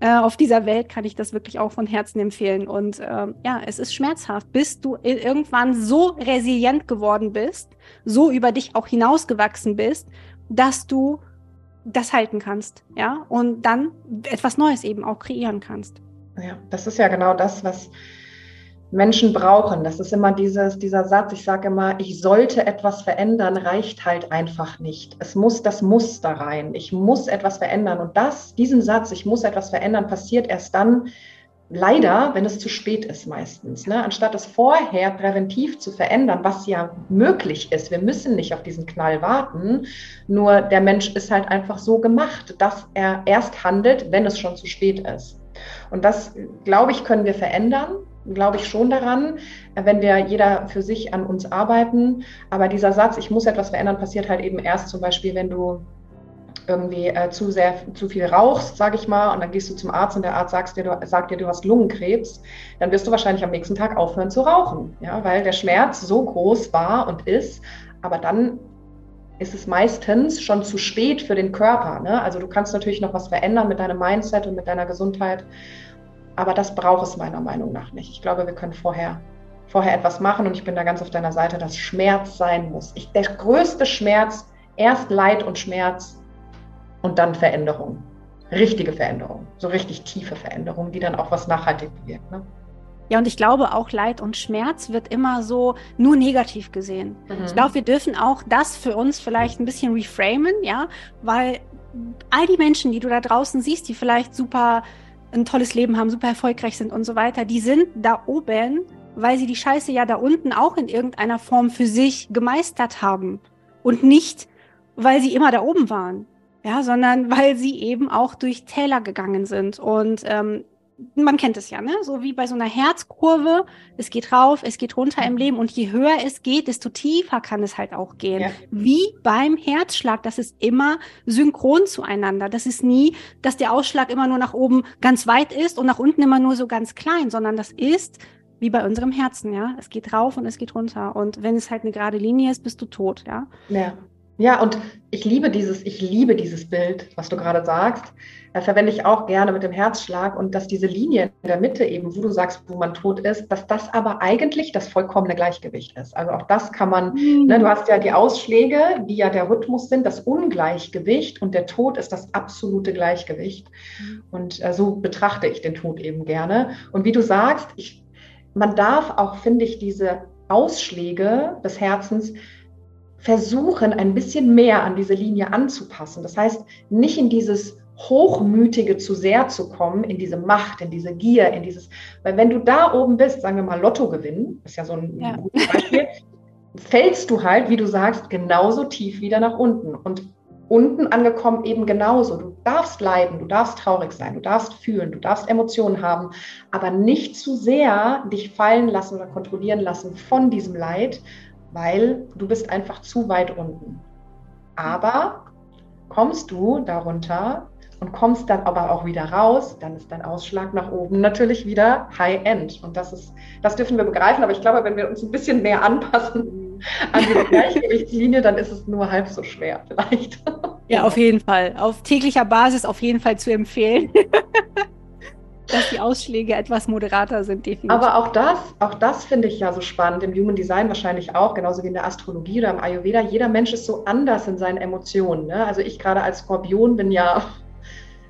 auf dieser Welt kann ich das wirklich auch von Herzen empfehlen. Und ja, es ist schmerzhaft, bis du irgendwann so resilient geworden bist, so über dich auch hinausgewachsen bist, dass du das halten kannst, ja, und dann etwas Neues eben auch kreieren kannst. Ja, das ist ja genau das, was Menschen brauchen. Das ist immer dieser Satz, ich sage immer, ich sollte etwas verändern, reicht halt einfach nicht. Es muss das Muster rein. Ich muss etwas verändern. Und diesen Satz, ich muss etwas verändern, passiert erst dann, leider, wenn es zu spät ist meistens. Ne? Anstatt es vorher präventiv zu verändern, was ja möglich ist. Wir müssen nicht auf diesen Knall warten. Nur der Mensch ist halt einfach so gemacht, dass er erst handelt, wenn es schon zu spät ist. Und das, glaube ich, können wir verändern. Glaube ich schon daran, wenn wir jeder für sich an uns arbeiten. Aber dieser Satz, ich muss etwas verändern, passiert halt eben erst zum Beispiel, wenn du irgendwie zu viel rauchst, sage ich mal, und dann gehst du zum Arzt und der Arzt sagt dir, du hast Lungenkrebs, dann wirst du wahrscheinlich am nächsten Tag aufhören zu rauchen, ja, weil der Schmerz so groß war und ist, aber dann ist es meistens schon zu spät für den Körper, ne? Also du kannst natürlich noch was verändern mit deinem Mindset und mit deiner Gesundheit, aber das braucht es meiner Meinung nach nicht. Ich glaube, wir können vorher etwas machen und ich bin da ganz auf deiner Seite, dass Schmerz sein muss. Der größte Schmerz, erst Leid und Schmerz, und dann Veränderung, richtige Veränderung, so richtig tiefe Veränderung, die dann auch was nachhaltig bewirkt. Ne? Ja, und ich glaube auch, Leid und Schmerz wird immer so nur negativ gesehen. Mhm. Ich glaube, wir dürfen auch das für uns vielleicht ein bisschen reframen, ja, weil all die Menschen, die du da draußen siehst, die vielleicht super ein tolles Leben haben, super erfolgreich sind und so weiter, die sind da oben, weil sie die Scheiße ja da unten auch in irgendeiner Form für sich gemeistert haben und nicht, weil sie immer da oben waren. Ja, sondern weil sie eben auch durch Täler gegangen sind. Und man kennt es ja, ne? So wie bei so einer Herzkurve. Es geht rauf, es geht runter im Leben. Und je höher es geht, desto tiefer kann es halt auch gehen. Ja. Wie beim Herzschlag. Das ist immer synchron zueinander. Das ist nie, dass der Ausschlag immer nur nach oben ganz weit ist und nach unten immer nur so ganz klein, sondern das ist wie bei unserem Herzen, ja? Es geht rauf und es geht runter. Und wenn es halt eine gerade Linie ist, bist du tot, ja? Ja. Ja, und ich liebe dieses Bild, was du gerade sagst. Das verwende ich auch gerne mit dem Herzschlag und dass diese Linie in der Mitte eben, wo du sagst, wo man tot ist, dass das aber eigentlich das vollkommene Gleichgewicht ist. Also auch das kann man, ne, du hast ja die Ausschläge, die ja der Rhythmus sind, das Ungleichgewicht und der Tod ist das absolute Gleichgewicht. Und so betrachte ich den Tod eben gerne. Und wie du sagst, man darf auch, finde ich, diese Ausschläge des Herzens versuchen, ein bisschen mehr an diese Linie anzupassen. Das heißt, nicht in dieses Hochmütige zu sehr zu kommen, in diese Macht, in diese Gier, in dieses, weil wenn du da oben bist, sagen wir mal Lotto gewinnen, ist ja so ein gutes Beispiel, fällst du halt, wie du sagst, genauso tief wieder nach unten und unten angekommen eben genauso. Du darfst leiden, du darfst traurig sein, du darfst fühlen, du darfst Emotionen haben, aber nicht zu sehr dich fallen lassen oder kontrollieren lassen von diesem Leid, weil du bist einfach zu weit unten. Aber kommst du darunter und kommst dann aber auch wieder raus, dann ist dein Ausschlag nach oben natürlich wieder High-End. Und das dürfen wir begreifen, aber ich glaube, wenn wir uns ein bisschen mehr anpassen an die Gleichgewichtslinie, dann ist es nur halb so schwer vielleicht. Ja, auf jeden Fall. Auf täglicher Basis auf jeden Fall zu empfehlen. Dass die Ausschläge etwas moderater sind, definitiv. Aber auch das finde ich ja so spannend, im Human Design wahrscheinlich auch, genauso wie in der Astrologie oder im Ayurveda. Jeder Mensch ist so anders in seinen Emotionen. Ne? Also ich gerade als Skorpion bin ja,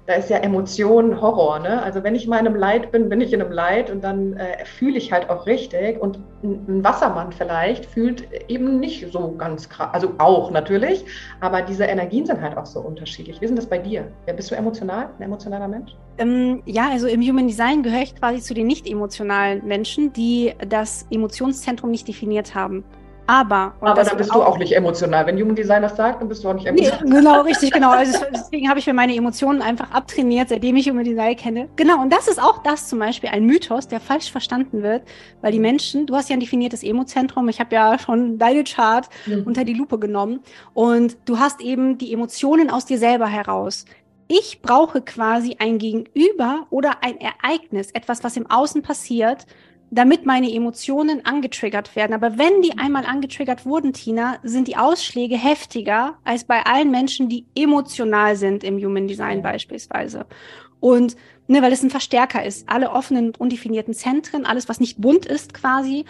da ist ja Emotion Horror. Ne? Also wenn ich mal in einem Leid bin, bin ich in einem Leid und dann fühle ich halt auch richtig. Und ein Wassermann vielleicht fühlt eben nicht so ganz krass, also auch natürlich, aber diese Energien sind halt auch so unterschiedlich. Wie ist denn das bei dir? Ja, bist du emotional, ein emotionaler Mensch? Ja, also im Human Design gehöre ich quasi zu den nicht emotionalen Menschen, die das Emotionszentrum nicht definiert haben. Aber dann bist du auch nicht emotional. Wenn Human Design das sagt, dann bist du auch nicht emotional. Nee, genau, richtig, genau. Also deswegen habe ich mir meine Emotionen einfach abtrainiert, seitdem ich Human Design kenne. Genau, und das ist auch das zum Beispiel ein Mythos, der falsch verstanden wird, weil die Menschen, du hast ja ein definiertes Emozentrum, ich habe ja schon deine Chart unter die Lupe genommen und du hast eben die Emotionen aus dir selber heraus. Ich brauche quasi ein Gegenüber oder ein Ereignis, etwas, was im Außen passiert, damit meine Emotionen angetriggert werden. Aber wenn die einmal angetriggert wurden, Tina, sind die Ausschläge heftiger als bei allen Menschen, die emotional sind im Human Design beispielsweise. Und ne, weil es ein Verstärker ist. Alle offenen und undefinierten Zentren, alles, was nicht bunt ist quasi,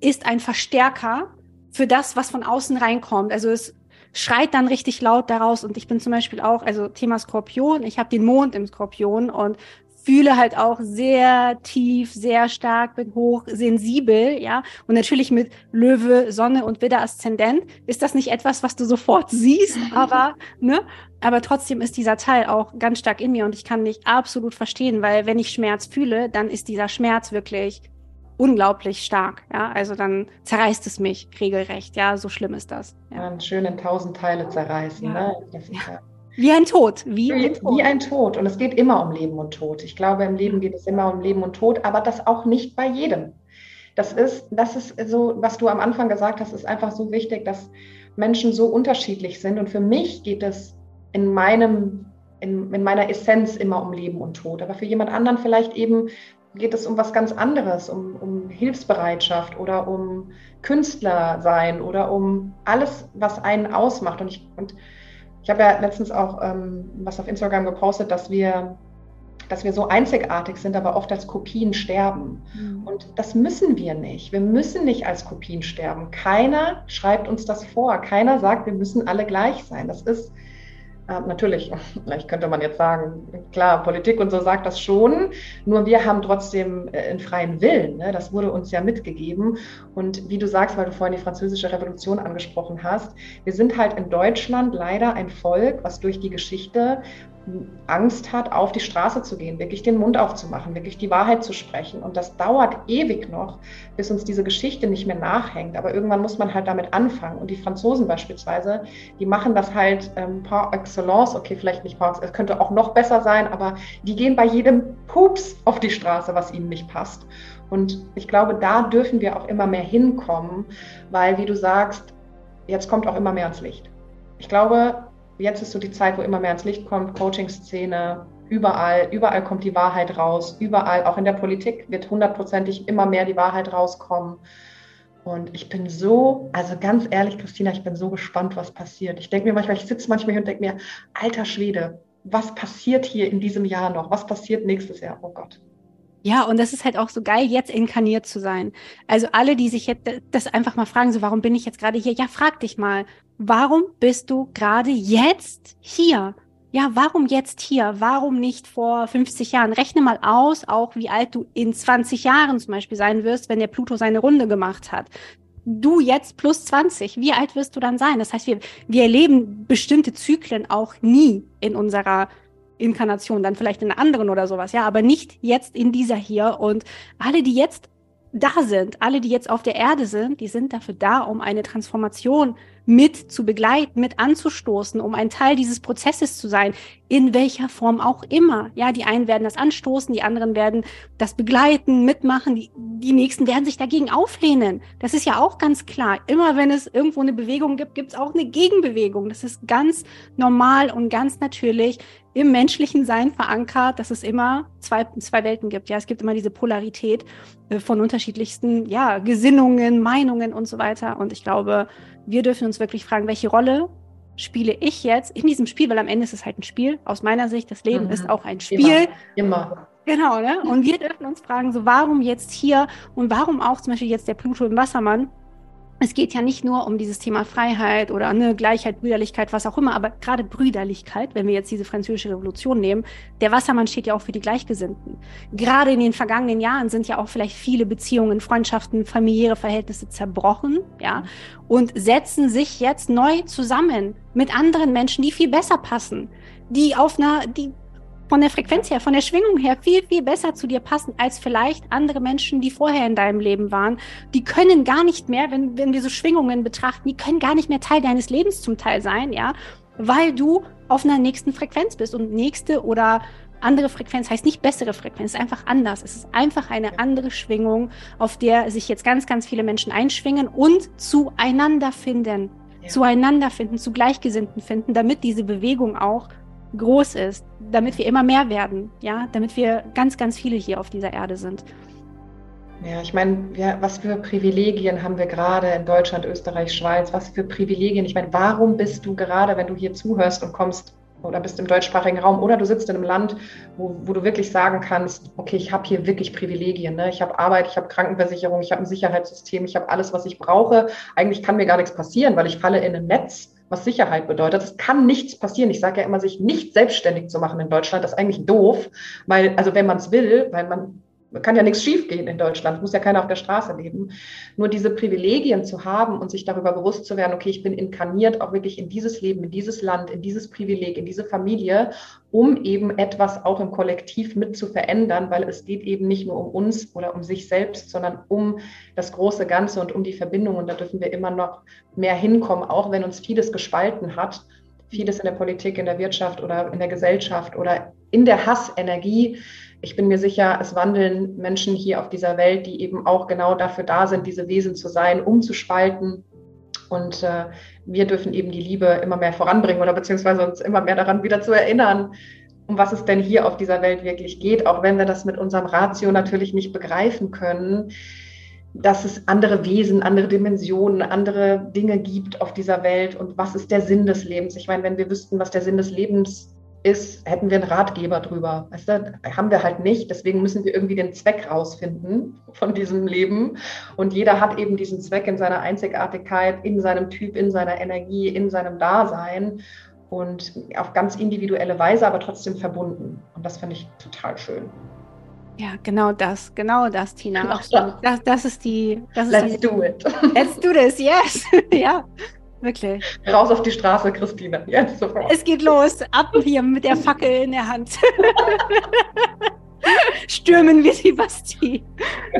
ist ein Verstärker für das, was von außen reinkommt. Also es schreit dann richtig laut daraus. Und ich bin zum Beispiel auch, also Thema Skorpion, ich habe den Mond im Skorpion und fühle halt auch sehr tief, sehr stark, bin hoch sensibel, ja. Und natürlich mit Löwe, Sonne und Widder Aszendent ist das nicht etwas, was du sofort siehst, aber, ne? Aber trotzdem ist dieser Teil auch ganz stark in mir und ich kann dich absolut verstehen, weil wenn ich Schmerz fühle, dann ist dieser Schmerz wirklich unglaublich stark, ja. Also dann zerreißt es mich regelrecht, ja. So schlimm ist das. Ja, ja, einen schönen 1000 Teile zerreißen, ja. Ne? Das ist ja. Wie ein Tod. Wie ein Tod. Und es geht immer um Leben und Tod. Ich glaube, im Leben geht es immer um Leben und Tod, aber das auch nicht bei jedem. Das ist so, was du am Anfang gesagt hast, ist einfach so wichtig, dass Menschen so unterschiedlich sind. Und für mich geht es in meiner Essenz immer um Leben und Tod. Aber für jemand anderen vielleicht eben geht es um was ganz anderes, um Hilfsbereitschaft oder um Künstler sein oder um alles, was einen ausmacht. Ich habe ja letztens auch was auf Instagram gepostet, dass wir so einzigartig sind, aber oft als Kopien sterben. Mhm. Und das müssen wir nicht. Wir müssen nicht als Kopien sterben. Keiner schreibt uns das vor. Keiner sagt, wir müssen alle gleich sein. Das ist natürlich, vielleicht könnte man jetzt sagen, klar, Politik und so sagt das schon, nur wir haben trotzdem einen freien Willen, ne? Das wurde uns ja mitgegeben. Und wie du sagst, weil du vorhin die Französische Revolution angesprochen hast, wir sind halt in Deutschland leider ein Volk, was durch die Geschichte Angst hat, auf die Straße zu gehen, wirklich den Mund aufzumachen, wirklich die Wahrheit zu sprechen. Und das dauert ewig noch, bis uns diese Geschichte nicht mehr nachhängt. Aber irgendwann muss man halt damit anfangen. Und die Franzosen beispielsweise, die machen das halt par excellence, okay, vielleicht nicht par excellence, es könnte auch noch besser sein, aber die gehen bei jedem Pups auf die Straße, was ihnen nicht passt. Und ich glaube, da dürfen wir auch immer mehr hinkommen, weil, wie du sagst, jetzt kommt auch immer mehr ans Licht. Ich glaube, jetzt ist so die Zeit, wo immer mehr ans Licht kommt, Coaching-Szene, überall kommt die Wahrheit raus, überall, auch in der Politik wird hundertprozentig immer mehr die Wahrheit rauskommen. Und ich bin so, also ganz ehrlich, Kristina, ich bin so gespannt, was passiert. Ich denke mir manchmal, ich sitze manchmal hier und denke mir, alter Schwede, was passiert hier in diesem Jahr noch? Was passiert nächstes Jahr? Oh Gott. Ja, und das ist halt auch so geil, jetzt inkarniert zu sein. Also alle, die sich jetzt das einfach mal fragen, so warum bin ich jetzt gerade hier? Ja, frag dich mal, warum bist du gerade jetzt hier? Ja, warum jetzt hier? Warum nicht vor 50 Jahren? Rechne mal aus, auch wie alt du in 20 Jahren zum Beispiel sein wirst, wenn der Pluto seine Runde gemacht hat. Du jetzt plus 20, wie alt wirst du dann sein? Das heißt, wir erleben bestimmte Zyklen auch nie in unserer Inkarnation, dann vielleicht in einer anderen oder sowas, ja, aber nicht jetzt in dieser hier. Und alle, die jetzt da sind, alle, die jetzt auf der Erde sind, die sind dafür da, um eine Transformation mit zu begleiten, mit anzustoßen, um ein Teil dieses Prozesses zu sein, in welcher Form auch immer. Ja, die einen werden das anstoßen, die anderen werden das begleiten, mitmachen, die nächsten werden sich dagegen auflehnen. Das ist ja auch ganz klar. Immer wenn es irgendwo eine Bewegung gibt, gibt es auch eine Gegenbewegung. Das ist ganz normal und ganz natürlich im menschlichen Sein verankert, dass es immer zwei Welten gibt. Ja, es gibt immer diese Polarität von unterschiedlichsten, ja, Gesinnungen, Meinungen und so weiter. Und ich glaube, wir dürfen uns wirklich fragen, welche Rolle spiele ich jetzt in diesem Spiel? Weil am Ende ist es halt ein Spiel. Aus meiner Sicht, das Leben ist auch ein Spiel. Immer. Genau, ne? Und wir dürfen uns fragen, so warum jetzt hier und warum auch zum Beispiel jetzt der Pluto im Wassermann? Es geht ja nicht nur um dieses Thema Freiheit oder eine Gleichheit, Brüderlichkeit, was auch immer, aber gerade Brüderlichkeit, wenn wir jetzt diese Französische Revolution nehmen, der Wassermann steht ja auch für die Gleichgesinnten. Gerade in den vergangenen Jahren sind ja auch vielleicht viele Beziehungen, Freundschaften, familiäre Verhältnisse zerbrochen, ja, und setzen sich jetzt neu zusammen mit anderen Menschen, die viel besser passen, die von der Frequenz her, von der Schwingung her viel, viel besser zu dir passen als vielleicht andere Menschen, die vorher in deinem Leben waren. Die können gar nicht mehr, wenn wir so Schwingungen betrachten, die können gar nicht mehr Teil deines Lebens zum Teil sein, ja, weil du auf einer nächsten Frequenz bist. Und nächste oder andere Frequenz heißt nicht bessere Frequenz, ist einfach anders. Es ist einfach eine andere Schwingung, auf der sich jetzt ganz, ganz viele Menschen einschwingen und zueinander finden, ja. Zu Gleichgesinnten finden, damit diese Bewegung auch groß ist, damit wir immer mehr werden, ja, damit wir ganz, ganz viele hier auf dieser Erde sind. Ja, ich meine, was für Privilegien haben wir gerade in Deutschland, Österreich, Schweiz, was für Privilegien, ich meine, warum bist du gerade, wenn du hier zuhörst und kommst oder bist im deutschsprachigen Raum oder du sitzt in einem Land, wo du wirklich sagen kannst, okay, ich habe hier wirklich Privilegien, ne? Ich habe Arbeit, ich habe Krankenversicherung, ich habe ein Sicherheitssystem, ich habe alles, was ich brauche, eigentlich kann mir gar nichts passieren, weil ich falle in ein Netz, was Sicherheit bedeutet. Es kann nichts passieren. Ich sage ja immer, sich nicht selbstständig zu machen in Deutschland, das ist eigentlich doof, weil, also wenn man es will, weil man kann ja nichts schiefgehen in Deutschland, muss ja keiner auf der Straße leben. Nur diese Privilegien zu haben und sich darüber bewusst zu werden, okay, ich bin inkarniert auch wirklich in dieses Leben, in dieses Land, in dieses Privileg, in diese Familie, um eben etwas auch im Kollektiv mit zu verändern, weil es geht eben nicht nur um uns oder um sich selbst, sondern um das große Ganze und um die Verbindung. Und da dürfen wir immer noch mehr hinkommen, auch wenn uns vieles gespalten hat, vieles in der Politik, in der Wirtschaft oder in der Gesellschaft oder in der Hassenergie. Ich bin mir sicher, es wandeln Menschen hier auf dieser Welt, die eben auch genau dafür da sind, diese Wesen zu sein, umzuspalten. Und wir dürfen eben die Liebe immer mehr voranbringen oder beziehungsweise uns immer mehr daran wieder zu erinnern, um was es denn hier auf dieser Welt wirklich geht, auch wenn wir das mit unserem Ratio natürlich nicht begreifen können, dass es andere Wesen, andere Dimensionen, andere Dinge gibt auf dieser Welt und was ist der Sinn des Lebens? Ich meine, wenn wir wüssten, was der Sinn des Lebens ist, hätten wir einen Ratgeber drüber. Weißt du, haben wir halt nicht, deswegen müssen wir irgendwie den Zweck rausfinden von diesem Leben und jeder hat eben diesen Zweck in seiner Einzigartigkeit, in seinem Typ, in seiner Energie, in seinem Dasein und auf ganz individuelle Weise, aber trotzdem verbunden und das finde ich total schön. Ja, genau das, Tina. Das ist die... Let's do it. Let's do this, yes. Ja, wirklich. Raus auf die Straße, Kristina. Yes, sofort. Es geht los, ab hier mit der Fackel in der Hand. Stürmen wir die Bastille.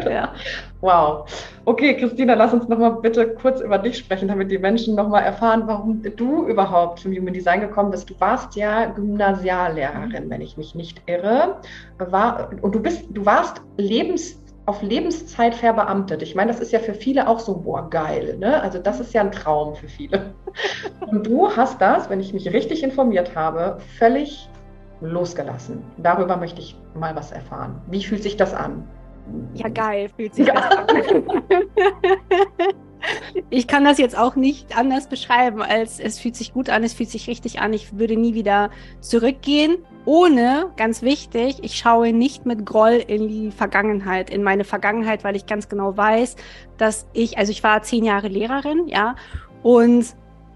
Ja. Wow. Okay, Kristina, lass uns nochmal bitte kurz über dich sprechen, damit die Menschen nochmal erfahren, warum du überhaupt zum Human Design gekommen bist. Du warst ja Gymnasiallehrerin, wenn ich mich nicht irre. Und du warst auf Lebenszeit verbeamtet. Ich meine, das ist ja für viele auch so, boah, geil, ne? Also das ist ja ein Traum für viele. Und du hast das, wenn ich mich richtig informiert habe, völlig losgelassen. Darüber möchte ich mal was erfahren. Wie fühlt sich das an? Ja, geil, fühlt sich das an. Ich kann das jetzt auch nicht anders beschreiben, als es fühlt sich gut an, es fühlt sich richtig an. Ich würde nie wieder zurückgehen, ohne, ganz wichtig, ich schaue nicht mit Groll in die Vergangenheit, in meine Vergangenheit, weil ich ganz genau weiß, dass ich war 10 Jahre Lehrerin, ja, und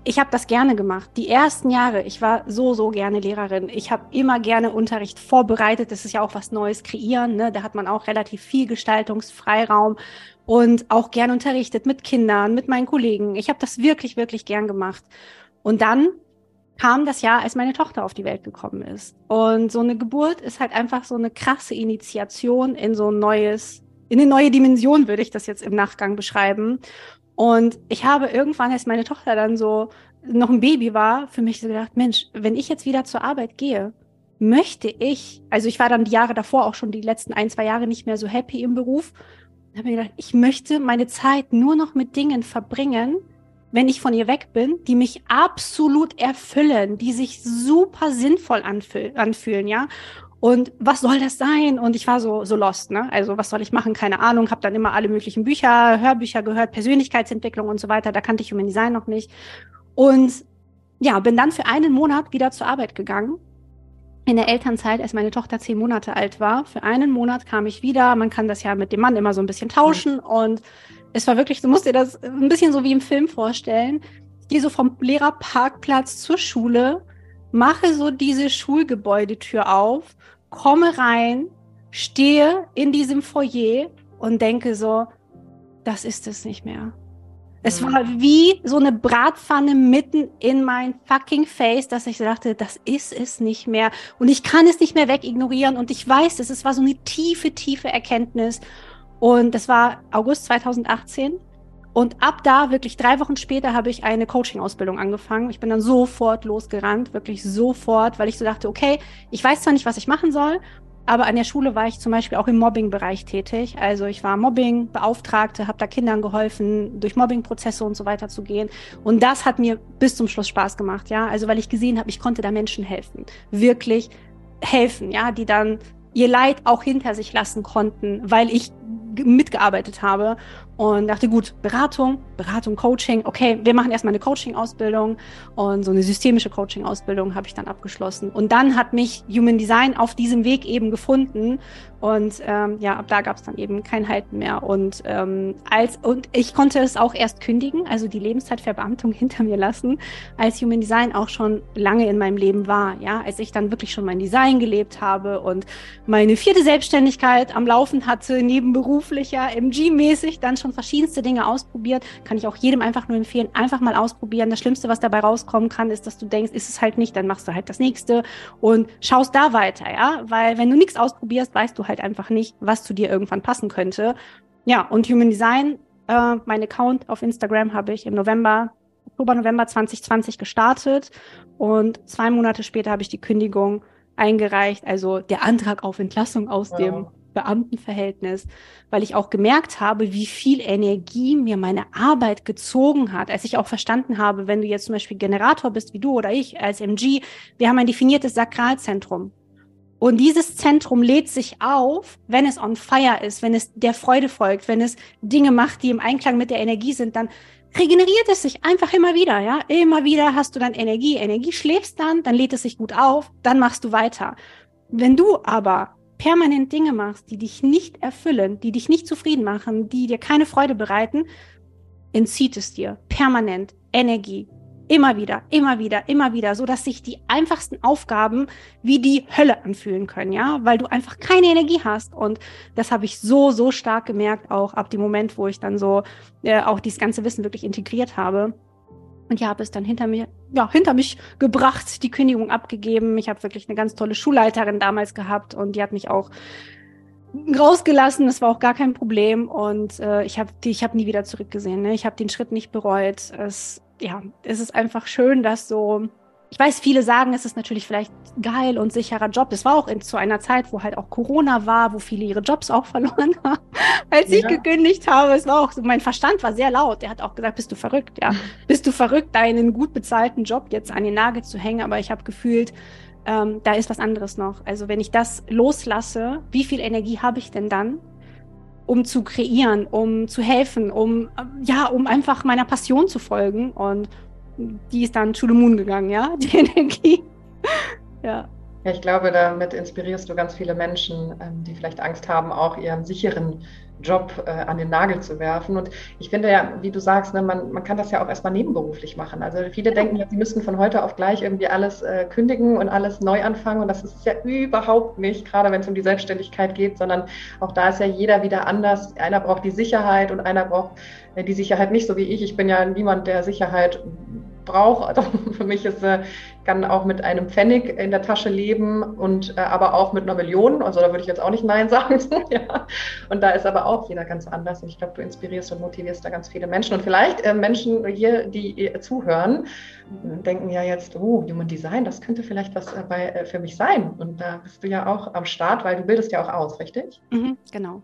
ich habe das gerne gemacht. Die ersten Jahre, ich war so gerne Lehrerin. Ich habe immer gerne Unterricht vorbereitet. Das ist ja auch was Neues kreieren, ne? Da hat man auch relativ viel Gestaltungsfreiraum und auch gern unterrichtet mit Kindern, mit meinen Kollegen. Ich habe das wirklich, wirklich gern gemacht. Und dann kam das Jahr, als meine Tochter auf die Welt gekommen ist. Und so eine Geburt ist halt einfach so eine krasse Initiation in so ein neues, in eine neue Dimension, würde ich das jetzt im Nachgang beschreiben. Und ich habe irgendwann, als meine Tochter dann so noch ein Baby war, für mich so gedacht, Mensch, wenn ich jetzt wieder zur Arbeit gehe, also ich war dann die Jahre davor auch schon die letzten 1, 2 Jahre nicht mehr so happy im Beruf. Da habe ich mir gedacht, ich möchte meine Zeit nur noch mit Dingen verbringen, wenn ich von ihr weg bin, die mich absolut erfüllen, die sich super sinnvoll anfühlen, ja. Und was soll das sein? Und ich war so lost, ne? Also was soll ich machen? Keine Ahnung. Habe dann immer alle möglichen Bücher, Hörbücher gehört, Persönlichkeitsentwicklung und so weiter. Da kannte ich Human Design noch nicht. Und ja, bin dann für einen Monat wieder zur Arbeit gegangen. In der Elternzeit, als meine Tochter 10 Monate alt war. Für einen Monat kam ich wieder. Man kann das ja mit dem Mann immer so ein bisschen tauschen. Und es war wirklich, du musst dir das ein bisschen so wie im Film vorstellen. Ich gehe so vom Lehrerparkplatz zur Schule, mache so diese Schulgebäudetür auf, komme rein, stehe in diesem Foyer und denke so, das ist es nicht mehr. Es war wie so eine Bratpfanne mitten in mein fucking Face, dass ich dachte, das ist es nicht mehr. Und ich kann es nicht mehr wegignorieren. Und ich weiß, es war so eine tiefe, tiefe Erkenntnis. Und das war August 2018. Und ab da, wirklich 3 Wochen später, habe ich eine Coaching-Ausbildung angefangen. Ich bin dann sofort losgerannt, wirklich sofort, weil ich so dachte, okay, ich weiß zwar nicht, was ich machen soll, aber an der Schule war ich zum Beispiel auch im Mobbing-Bereich tätig. Also ich war Mobbing-Beauftragte, habe da Kindern geholfen, durch Mobbing-Prozesse und so weiter zu gehen. Und das hat mir bis zum Schluss Spaß gemacht, ja. Also weil ich gesehen habe, ich konnte da Menschen helfen, wirklich helfen, ja, die dann ihr Leid auch hinter sich lassen konnten, weil ich mitgearbeitet habe und dachte, gut, Beratung, Coaching, okay, wir machen erstmal eine Coaching-Ausbildung, und so eine systemische Coaching-Ausbildung habe ich dann abgeschlossen. Und dann hat mich Human Design auf diesem Weg eben gefunden, und ja, ab da gab es dann eben kein Halten mehr, und ich konnte es auch erst kündigen, also die Lebenszeitverbeamtung hinter mir lassen, als Human Design auch schon lange in meinem Leben war, ja, als ich dann wirklich schon mein Design gelebt habe und meine 4. Selbstständigkeit am Laufen hatte, nebenberuflicher, MG-mäßig, dann schon verschiedenste Dinge ausprobiert. Kann ich auch jedem einfach nur empfehlen, einfach mal ausprobieren. Das Schlimmste, was dabei rauskommen kann, ist, dass du denkst, ist es halt nicht, dann machst du halt das Nächste und schaust da weiter, ja, weil wenn du nichts ausprobierst, weißt du halt einfach nicht, was zu dir irgendwann passen könnte. Ja, und Human Design, mein Account auf Instagram habe ich im Oktober, November 2020 gestartet, und 2 Monate später habe ich die Kündigung eingereicht, also der Antrag auf Entlassung aus dem Beamtenverhältnis, weil ich auch gemerkt habe, wie viel Energie mir meine Arbeit gezogen hat, als ich auch verstanden habe, wenn du jetzt zum Beispiel Generator bist, wie du oder ich als MG, wir haben ein definiertes Sakralzentrum. Und dieses Zentrum lädt sich auf, wenn es on fire ist, wenn es der Freude folgt, wenn es Dinge macht, die im Einklang mit der Energie sind, dann regeneriert es sich einfach immer wieder, ja? Immer wieder hast du dann Energie schläfst dann lädt es sich gut auf, dann machst du weiter. Wenn du aber permanent Dinge machst, die dich nicht erfüllen, die dich nicht zufrieden machen, die dir keine Freude bereiten, entzieht es dir permanent Energie. Immer wieder, so dass sich die einfachsten Aufgaben wie die Hölle anfühlen können, ja, weil du einfach keine Energie hast. Und das habe ich so stark gemerkt, auch ab dem Moment, wo ich dann so auch dieses ganze Wissen wirklich integriert habe. Und ich habe es dann hinter mich gebracht, die Kündigung abgegeben. Ich habe wirklich eine ganz tolle Schulleiterin damals gehabt, und die hat mich auch rausgelassen, das war auch gar kein Problem, und ich habe nie wieder zurückgesehen, ne? Ich habe den Schritt nicht bereut. Es ist einfach schön, dass so, ich weiß, viele sagen, es ist natürlich vielleicht geil und sicherer Job. Das war auch zu einer Zeit, wo halt auch Corona war, wo viele ihre Jobs auch verloren haben, als ich gekündigt habe. Es war auch so, mein Verstand war sehr laut. Er hat auch gesagt, bist du verrückt, ja? Bist du verrückt, deinen gut bezahlten Job jetzt an den Nagel zu hängen? Aber ich habe gefühlt, da ist was anderes noch. Also wenn ich das loslasse, wie viel Energie habe ich denn dann, um zu kreieren, um zu helfen, um einfach meiner Passion zu folgen? Und die ist dann to the moon gegangen, ja, die Energie. Ja, ich glaube, damit inspirierst du ganz viele Menschen, die vielleicht Angst haben, auch ihren sicheren Job an den Nagel zu werfen. Und ich finde ja, wie du sagst, ne, man kann das ja auch erstmal nebenberuflich machen. Also viele denken ja, sie müssten von heute auf gleich irgendwie alles kündigen und alles neu anfangen. Und das ist ja überhaupt nicht, gerade wenn es um die Selbstständigkeit geht, sondern auch da ist ja jeder wieder anders. Einer braucht die Sicherheit und einer braucht die Sicherheit nicht, so wie ich. Ich bin ja niemand, der Sicherheit braucht. Also für mich ist, kann auch mit einem Pfennig in der Tasche leben und aber auch mit 1 Million. Also da würde ich jetzt auch nicht Nein sagen. Ja. Und da ist aber auch jeder ganz anders. Und ich glaube, du inspirierst und motivierst da ganz viele Menschen. Und vielleicht Menschen hier, die zuhören, denken ja jetzt, Human Design, das könnte vielleicht was für mich sein. Und da bist du ja auch am Start, weil du bildest ja auch aus, richtig? Mhm, genau.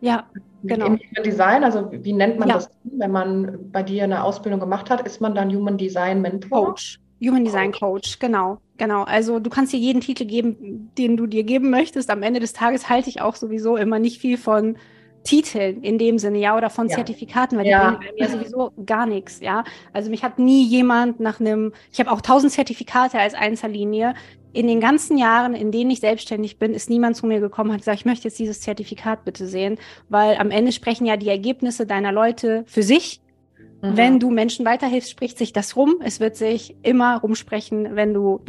Ja, genau. Im Human Design, also wie nennt man das, wenn man bei dir eine Ausbildung gemacht hat? Ist man dann Human Design Mentor? Coach. Human Design Coach, genau. Also du kannst dir jeden Titel geben, den du dir geben möchtest. Am Ende des Tages halte ich auch sowieso immer nicht viel von Titeln in dem Sinne, ja, oder von Zertifikaten, weil die bringen bei mir sowieso gar nichts, ja. Also mich hat nie jemand ich habe auch 1000 Zertifikate als Einzellinie. In den ganzen Jahren, in denen ich selbstständig bin, ist niemand zu mir gekommen und hat gesagt, ich möchte jetzt dieses Zertifikat bitte sehen, weil am Ende sprechen ja die Ergebnisse deiner Leute für sich. Wenn du Menschen weiterhilfst, spricht sich das rum. Es wird sich immer rumsprechen, wenn du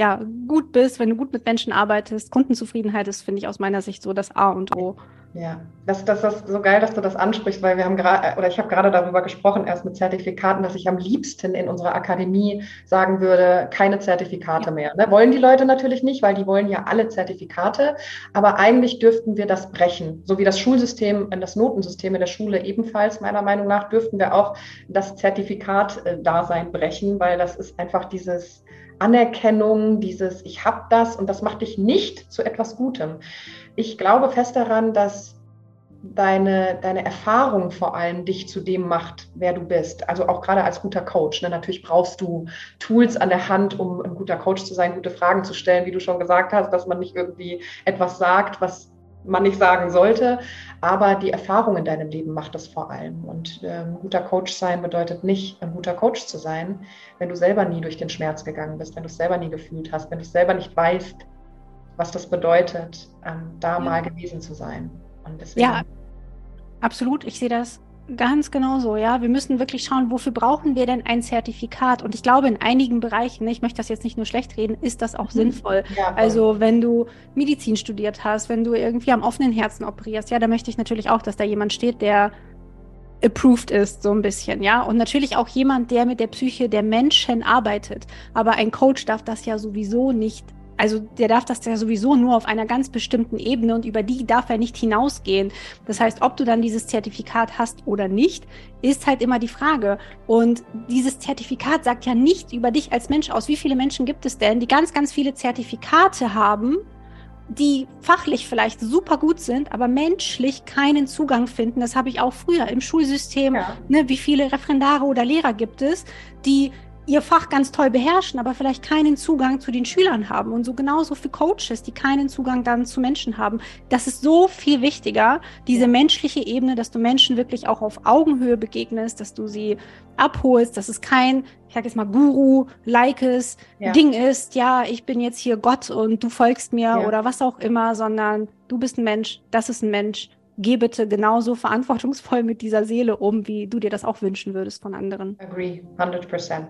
gut bist, wenn du gut mit Menschen arbeitest. Kundenzufriedenheit ist, finde ich, aus meiner Sicht so das A und O. Ja, das ist so geil, dass du das ansprichst, weil ich habe gerade darüber gesprochen, erst mit Zertifikaten, dass ich am liebsten in unserer Akademie sagen würde, keine Zertifikate mehr. Ne? Wollen die Leute natürlich nicht, weil die wollen ja alle Zertifikate, aber eigentlich dürften wir das brechen. So wie das Schulsystem, das Notensystem in der Schule ebenfalls, meiner Meinung nach, dürften wir auch das Zertifikat-Dasein brechen, weil das ist einfach dieses Anerkennung, dieses ich habe das, und das macht dich nicht zu etwas Gutem. Ich glaube fest daran, dass deine Erfahrung vor allem dich zu dem macht, wer du bist. Also auch gerade als guter Coach. Ne? Natürlich brauchst du Tools an der Hand, um ein guter Coach zu sein, gute Fragen zu stellen, wie du schon gesagt hast, dass man nicht irgendwie etwas sagt, was man nicht sagen sollte, aber die Erfahrung in deinem Leben macht das vor allem. Und ein guter Coach sein bedeutet nicht, ein guter Coach zu sein, wenn du selber nie durch den Schmerz gegangen bist, wenn du es selber nie gefühlt hast, wenn du es selber nicht weißt, was das bedeutet, da mal gewesen zu sein. Und deswegen, ja, absolut. Ich sehe das ganz genauso, ja. Wir müssen wirklich schauen, wofür brauchen wir denn ein Zertifikat? Und ich glaube, in einigen Bereichen, ich möchte das jetzt nicht nur schlecht reden, ist das auch sinnvoll. Ja, also wenn du Medizin studiert hast, wenn du irgendwie am offenen Herzen operierst, ja, da möchte ich natürlich auch, dass da jemand steht, der approved ist, so ein bisschen, ja. Und natürlich auch jemand, der mit der Psyche der Menschen arbeitet. Aber ein Coach darf das ja sowieso nicht. Also der darf das ja sowieso nur auf einer ganz bestimmten Ebene und über die darf er nicht hinausgehen. Das heißt, ob du dann dieses Zertifikat hast oder nicht, ist halt immer die Frage. Und dieses Zertifikat sagt ja nicht über dich als Mensch aus. Wie viele Menschen gibt es denn, die ganz, ganz viele Zertifikate haben, die fachlich vielleicht super gut sind, aber menschlich keinen Zugang finden? Das habe ich auch früher im Schulsystem. Ja. Wie viele Referendare oder Lehrer gibt es, die ihr Fach ganz toll beherrschen, aber vielleicht keinen Zugang zu den Schülern haben, und so genauso für Coaches, die keinen Zugang dann zu Menschen haben. Das ist so viel wichtiger, diese menschliche Ebene, dass du Menschen wirklich auch auf Augenhöhe begegnest, dass du sie abholst, dass es kein, ich sag jetzt mal, Guru-likes Ding ist, ja, ich bin jetzt hier Gott und du folgst mir oder was auch immer, sondern du bist ein Mensch, das ist ein Mensch, geh bitte genauso verantwortungsvoll mit dieser Seele um, wie du dir das auch wünschen würdest von anderen. Agree, 100%.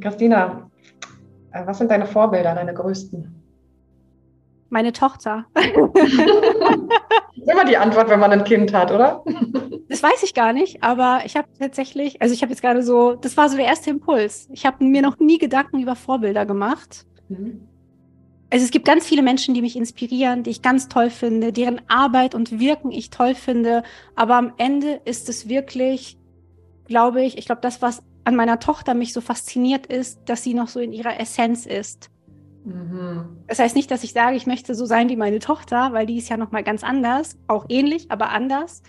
Kristina, was sind deine Vorbilder, deine größten? Meine Tochter. Immer die Antwort, wenn man ein Kind hat, oder? Das weiß ich gar nicht, aber ich habe tatsächlich, also ich habe jetzt gerade so, das war so der erste Impuls. Ich habe mir noch nie Gedanken über Vorbilder gemacht. Mhm. Also es gibt ganz viele Menschen, die mich inspirieren, die ich ganz toll finde, deren Arbeit und Wirken ich toll finde. Aber am Ende ist es wirklich, glaube ich, das, was an meiner Tochter mich so fasziniert ist, dass sie noch so in ihrer Essenz ist. Mhm. Das heißt nicht, dass ich sage, ich möchte so sein wie meine Tochter, weil die ist ja nochmal ganz anders, auch ähnlich, aber anders.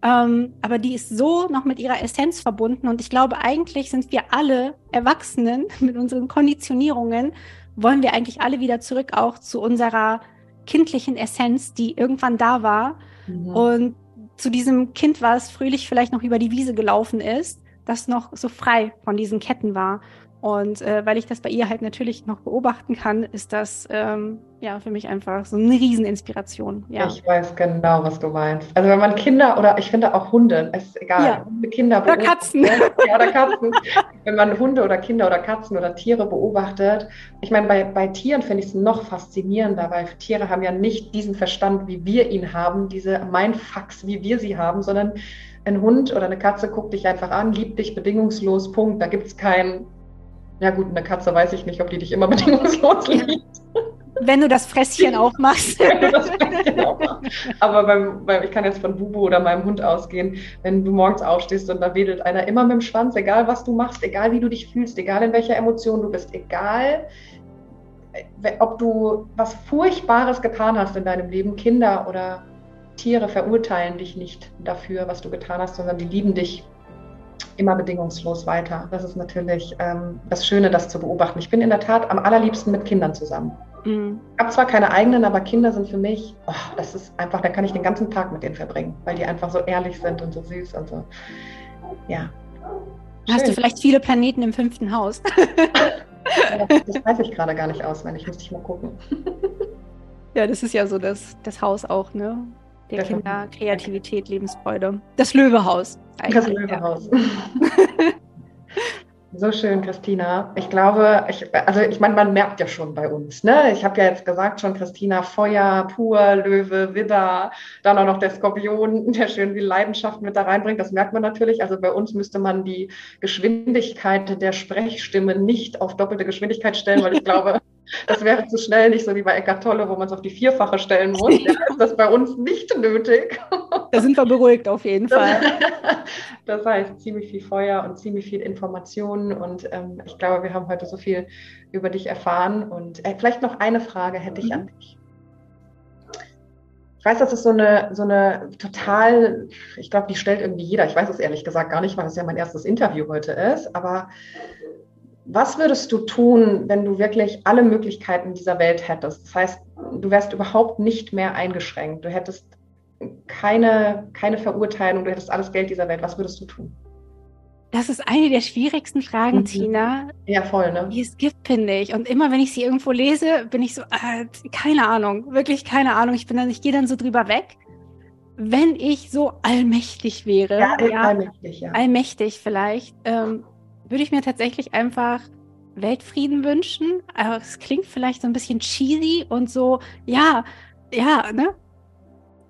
Aber die ist so noch mit ihrer Essenz verbunden. Und ich glaube, eigentlich sind wir alle Erwachsenen mit unseren Konditionierungen, wollen wir eigentlich alle wieder zurück auch zu unserer kindlichen Essenz, die irgendwann da war, und zu diesem Kind, was fröhlich vielleicht noch über die Wiese gelaufen ist, das noch so frei von diesen Ketten war. Und weil ich das bei ihr halt natürlich noch beobachten kann, ist das für mich einfach so eine Rieseninspiration. Ja. Ich weiß genau, was du meinst. Also wenn man Kinder oder ich finde auch Hunde, es ist egal, Hunde, Kinder oder Katzen. Ja, oder Katzen. Wenn man Hunde oder Kinder oder Katzen oder Tiere beobachtet, ich meine, bei Tieren finde ich es noch faszinierender, weil Tiere haben ja nicht diesen Verstand, wie wir ihn haben, diese Mindfucks, wie wir sie haben, sondern ein Hund oder eine Katze guckt dich einfach an, liebt dich bedingungslos, Punkt. Da gibt es kein, ja gut, eine Katze weiß ich nicht, ob die dich immer bedingungslos liebt. Wenn du das Fresschen aufmachst. Aber ich kann jetzt von Bubu oder meinem Hund ausgehen, wenn du morgens aufstehst und da wedelt einer immer mit dem Schwanz, egal was du machst, egal wie du dich fühlst, egal in welcher Emotion du bist, egal ob du was Furchtbares getan hast in deinem Leben, Kinder oder Tiere verurteilen dich nicht dafür, was du getan hast, sondern die lieben dich immer bedingungslos weiter. Das ist natürlich das Schöne, das zu beobachten. Ich bin in der Tat am allerliebsten mit Kindern zusammen. Ich habe zwar keine eigenen, aber Kinder sind für mich, das ist einfach, da kann ich den ganzen Tag mit denen verbringen, weil die einfach so ehrlich sind und so süß und so. Ja. Schön. Hast du vielleicht viele Planeten im 5. Haus? Das weiß ich gerade gar nicht auswendig, müsste ich mal gucken. Ja, das ist ja so das Haus auch, ne? Der Kinder, Kreativität, Lebensfreude. Das Löwehaus. Das Löwehaus. So schön, Kristina. Ich glaube, ich meine, man merkt ja schon bei uns, ne? Ich habe ja jetzt gesagt schon, Kristina, Feuer, pur, Löwe, Widder, dann auch noch der Skorpion, der schön viel Leidenschaft mit da reinbringt. Das merkt man natürlich. Also bei uns müsste man die Geschwindigkeit der Sprechstimme nicht auf doppelte Geschwindigkeit stellen, weil ich glaube, das wäre zu schnell, nicht so wie bei Eckart Tolle, wo man es auf die 4-fache stellen muss. Ja, ist das bei uns nicht nötig. Da sind wir beruhigt auf jeden Fall. Das heißt, ziemlich viel Feuer und ziemlich viel Informationen. Und ich glaube, wir haben heute so viel über dich erfahren. Und vielleicht noch eine Frage hätte ich an dich. Ich weiß, das ist so eine total, ich glaube, die stellt irgendwie jeder. Ich weiß es ehrlich gesagt gar nicht, weil das ja mein erstes Interview heute ist. Aber Was würdest du tun, wenn du wirklich alle Möglichkeiten dieser Welt hättest? Das heißt, du wärst überhaupt nicht mehr eingeschränkt. Du hättest keine Verurteilung, du hättest alles Geld dieser Welt. Was würdest du tun? Das ist eine der schwierigsten Fragen, Tina. Ja, voll, ne? Die es gibt, finde ich. Und immer, wenn ich sie irgendwo lese, bin ich so, keine Ahnung, wirklich keine Ahnung. Ich gehe dann so drüber weg. Wenn ich so allmächtig wäre, allmächtig vielleicht, würde ich mir tatsächlich einfach Weltfrieden wünschen. Aber es klingt vielleicht so ein bisschen cheesy und so, ne?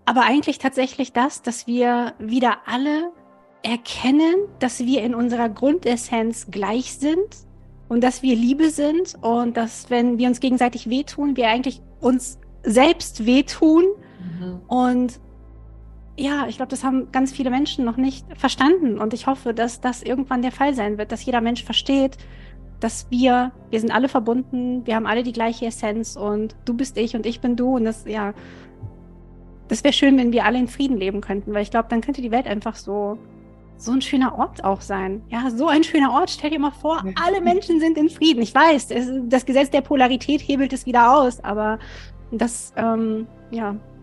Aber eigentlich tatsächlich das, dass wir wieder alle erkennen, dass wir in unserer Grundessenz gleich sind und dass wir Liebe sind und dass, wenn wir uns gegenseitig wehtun, wir eigentlich uns selbst wehtun. Mhm. Und ja, ich glaube, das haben ganz viele Menschen noch nicht verstanden und ich hoffe, dass das irgendwann der Fall sein wird, dass jeder Mensch versteht, dass wir sind alle verbunden, wir haben alle die gleiche Essenz und du bist ich und ich bin du und das, ja, das wäre schön, wenn wir alle in Frieden leben könnten, weil ich glaube, dann könnte die Welt einfach so ein schöner Ort auch sein. Ja, so ein schöner Ort. Stell dir mal vor, alle Menschen sind in Frieden. Ich weiß, das Gesetz der Polarität hebelt es wieder aus, aber das,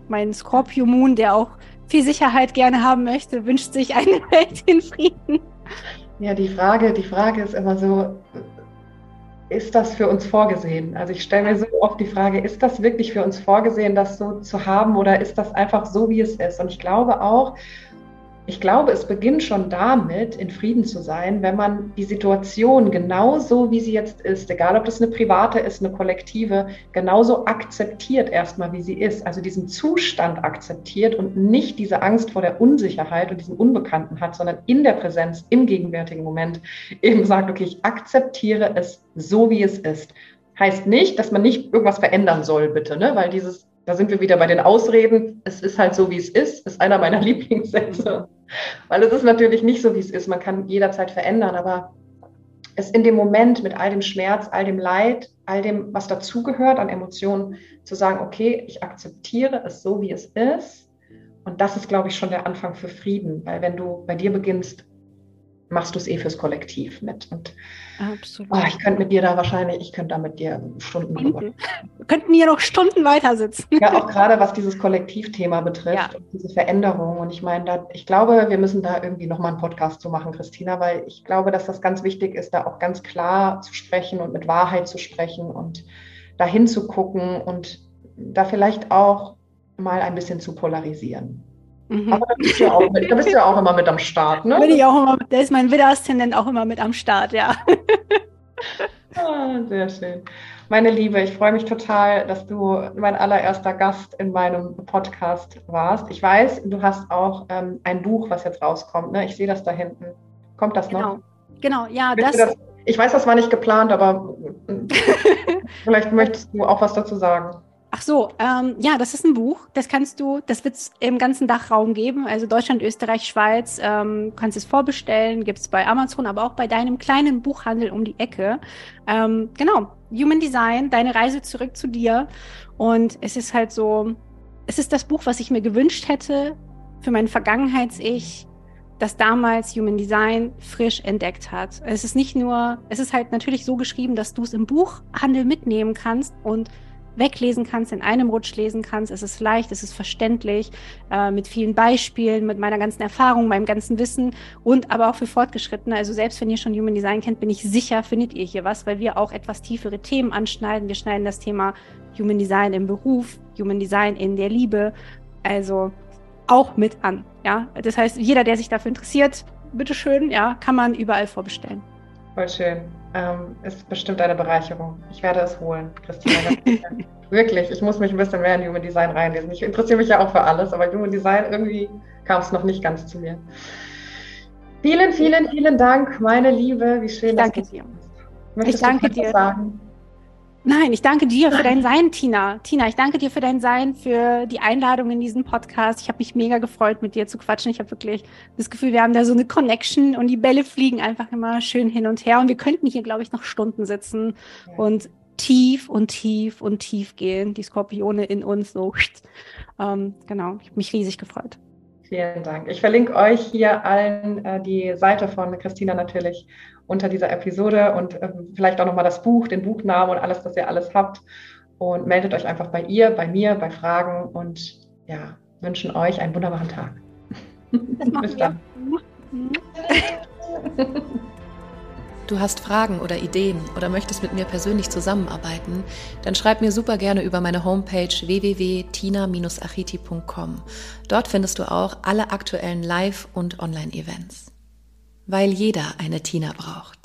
mein Scorpio Moon, der auch viel Sicherheit gerne haben möchte, wünscht sich eine Welt in Frieden. Ja, die Frage ist immer so, ist das für uns vorgesehen? Also ich stelle mir so oft die Frage, ist das wirklich für uns vorgesehen, das so zu haben oder ist das einfach so, wie es ist? Und ich glaube, es beginnt schon damit, in Frieden zu sein, wenn man die Situation genauso, wie sie jetzt ist, egal ob das eine private ist, eine kollektive, genauso akzeptiert erstmal, wie sie ist. Also diesen Zustand akzeptiert und nicht diese Angst vor der Unsicherheit und diesem Unbekannten hat, sondern in der Präsenz, im gegenwärtigen Moment eben sagt, okay, ich akzeptiere es so, wie es ist. Heißt nicht, dass man nicht irgendwas verändern soll, bitte, ne? Weil da sind wir wieder bei den Ausreden, es ist halt so, wie es ist einer meiner Lieblingssätze. Weil es ist natürlich nicht so, wie es ist, man kann jederzeit verändern, aber es in dem Moment mit all dem Schmerz, all dem Leid, all dem, was dazugehört an Emotionen, zu sagen, okay, ich akzeptiere es so, wie es ist. Und das ist, glaube ich, schon der Anfang für Frieden, weil wenn du bei dir beginnst, machst du es fürs Kollektiv mit. Und absolut. Oh, ich könnte da mit dir Stunden reden. Wir könnten hier noch Stunden weiter sitzen. Ja, auch gerade was dieses Kollektivthema betrifft, und diese Veränderung. Und ich meine, ich glaube, wir müssen da irgendwie nochmal einen Podcast zu machen, Kristina, weil ich glaube, dass das ganz wichtig ist, da auch ganz klar zu sprechen und mit Wahrheit zu sprechen und da hinzugucken und da vielleicht auch mal ein bisschen zu polarisieren. Mhm. Aber da bist du ja auch immer mit am Start, ne? Bin ich auch immer, da ist mein Widder-Aszendent auch immer mit am Start, ja. Ah, sehr schön. Meine Liebe, ich freue mich total, dass du mein allererster Gast in meinem Podcast warst. Ich weiß, du hast auch ein Buch, was jetzt rauskommt, ne? Ich sehe das da hinten. Kommt das noch? Genau, ja. Ich weiß, das war nicht geplant, aber vielleicht möchtest du auch was dazu sagen. Ach so, das ist ein Buch, das wird es im ganzen Dachraum geben, also Deutschland, Österreich, Schweiz, kannst es vorbestellen, gibt es bei Amazon, aber auch bei deinem kleinen Buchhandel um die Ecke. Human Design, deine Reise zurück zu dir und es ist halt so, es ist das Buch, was ich mir gewünscht hätte für mein Vergangenheits-Ich, das damals Human Design frisch entdeckt hat. Es ist halt natürlich so geschrieben, dass du es im Buchhandel mitnehmen kannst und weglesen kannst, in einem Rutsch lesen kannst. Es ist leicht, es ist verständlich, mit vielen Beispielen, mit meiner ganzen Erfahrung, meinem ganzen Wissen und aber auch für Fortgeschrittene. Also selbst wenn ihr schon Human Design kennt, bin ich sicher, findet ihr hier was, weil wir auch etwas tiefere Themen anschneiden. Wir schneiden das Thema Human Design im Beruf, Human Design in der Liebe, also auch mit an. Ja, das heißt, jeder, der sich dafür interessiert, bitteschön, ja, kann man überall vorbestellen. Voll schön. Ist bestimmt eine Bereicherung. Ich werde es holen, Kristina. Wirklich, ich muss mich ein bisschen mehr in Human Design reinlesen. Ich interessiere mich ja auch für alles, aber Human Design, irgendwie kam es noch nicht ganz zu mir. Vielen, vielen, vielen Dank, meine Liebe. Wie schön, dass du dir. Ich danke dir für dein Sein, Tina. Tina, ich danke dir für dein Sein, für die Einladung in diesen Podcast. Ich habe mich mega gefreut, mit dir zu quatschen. Ich habe wirklich das Gefühl, wir haben da so eine Connection und die Bälle fliegen einfach immer schön hin und her. Und wir könnten hier, glaube ich, noch Stunden sitzen und tief und tief und tief gehen. Die Skorpione in uns so. Ich habe mich riesig gefreut. Vielen Dank. Ich verlinke euch hier allen die Seite von Kristina natürlich unter dieser Episode und vielleicht auch nochmal das Buch, den Buchnamen und alles, was ihr alles habt. Und meldet euch einfach bei ihr, bei mir, bei Fragen und ja, wünschen euch einen wunderbaren Tag. Bis dann. Du hast Fragen oder Ideen oder möchtest mit mir persönlich zusammenarbeiten, dann schreib mir super gerne über meine Homepage www.tina-achiti.com. Dort findest du auch alle aktuellen Live- und Online-Events. Weil jeder eine Tina braucht.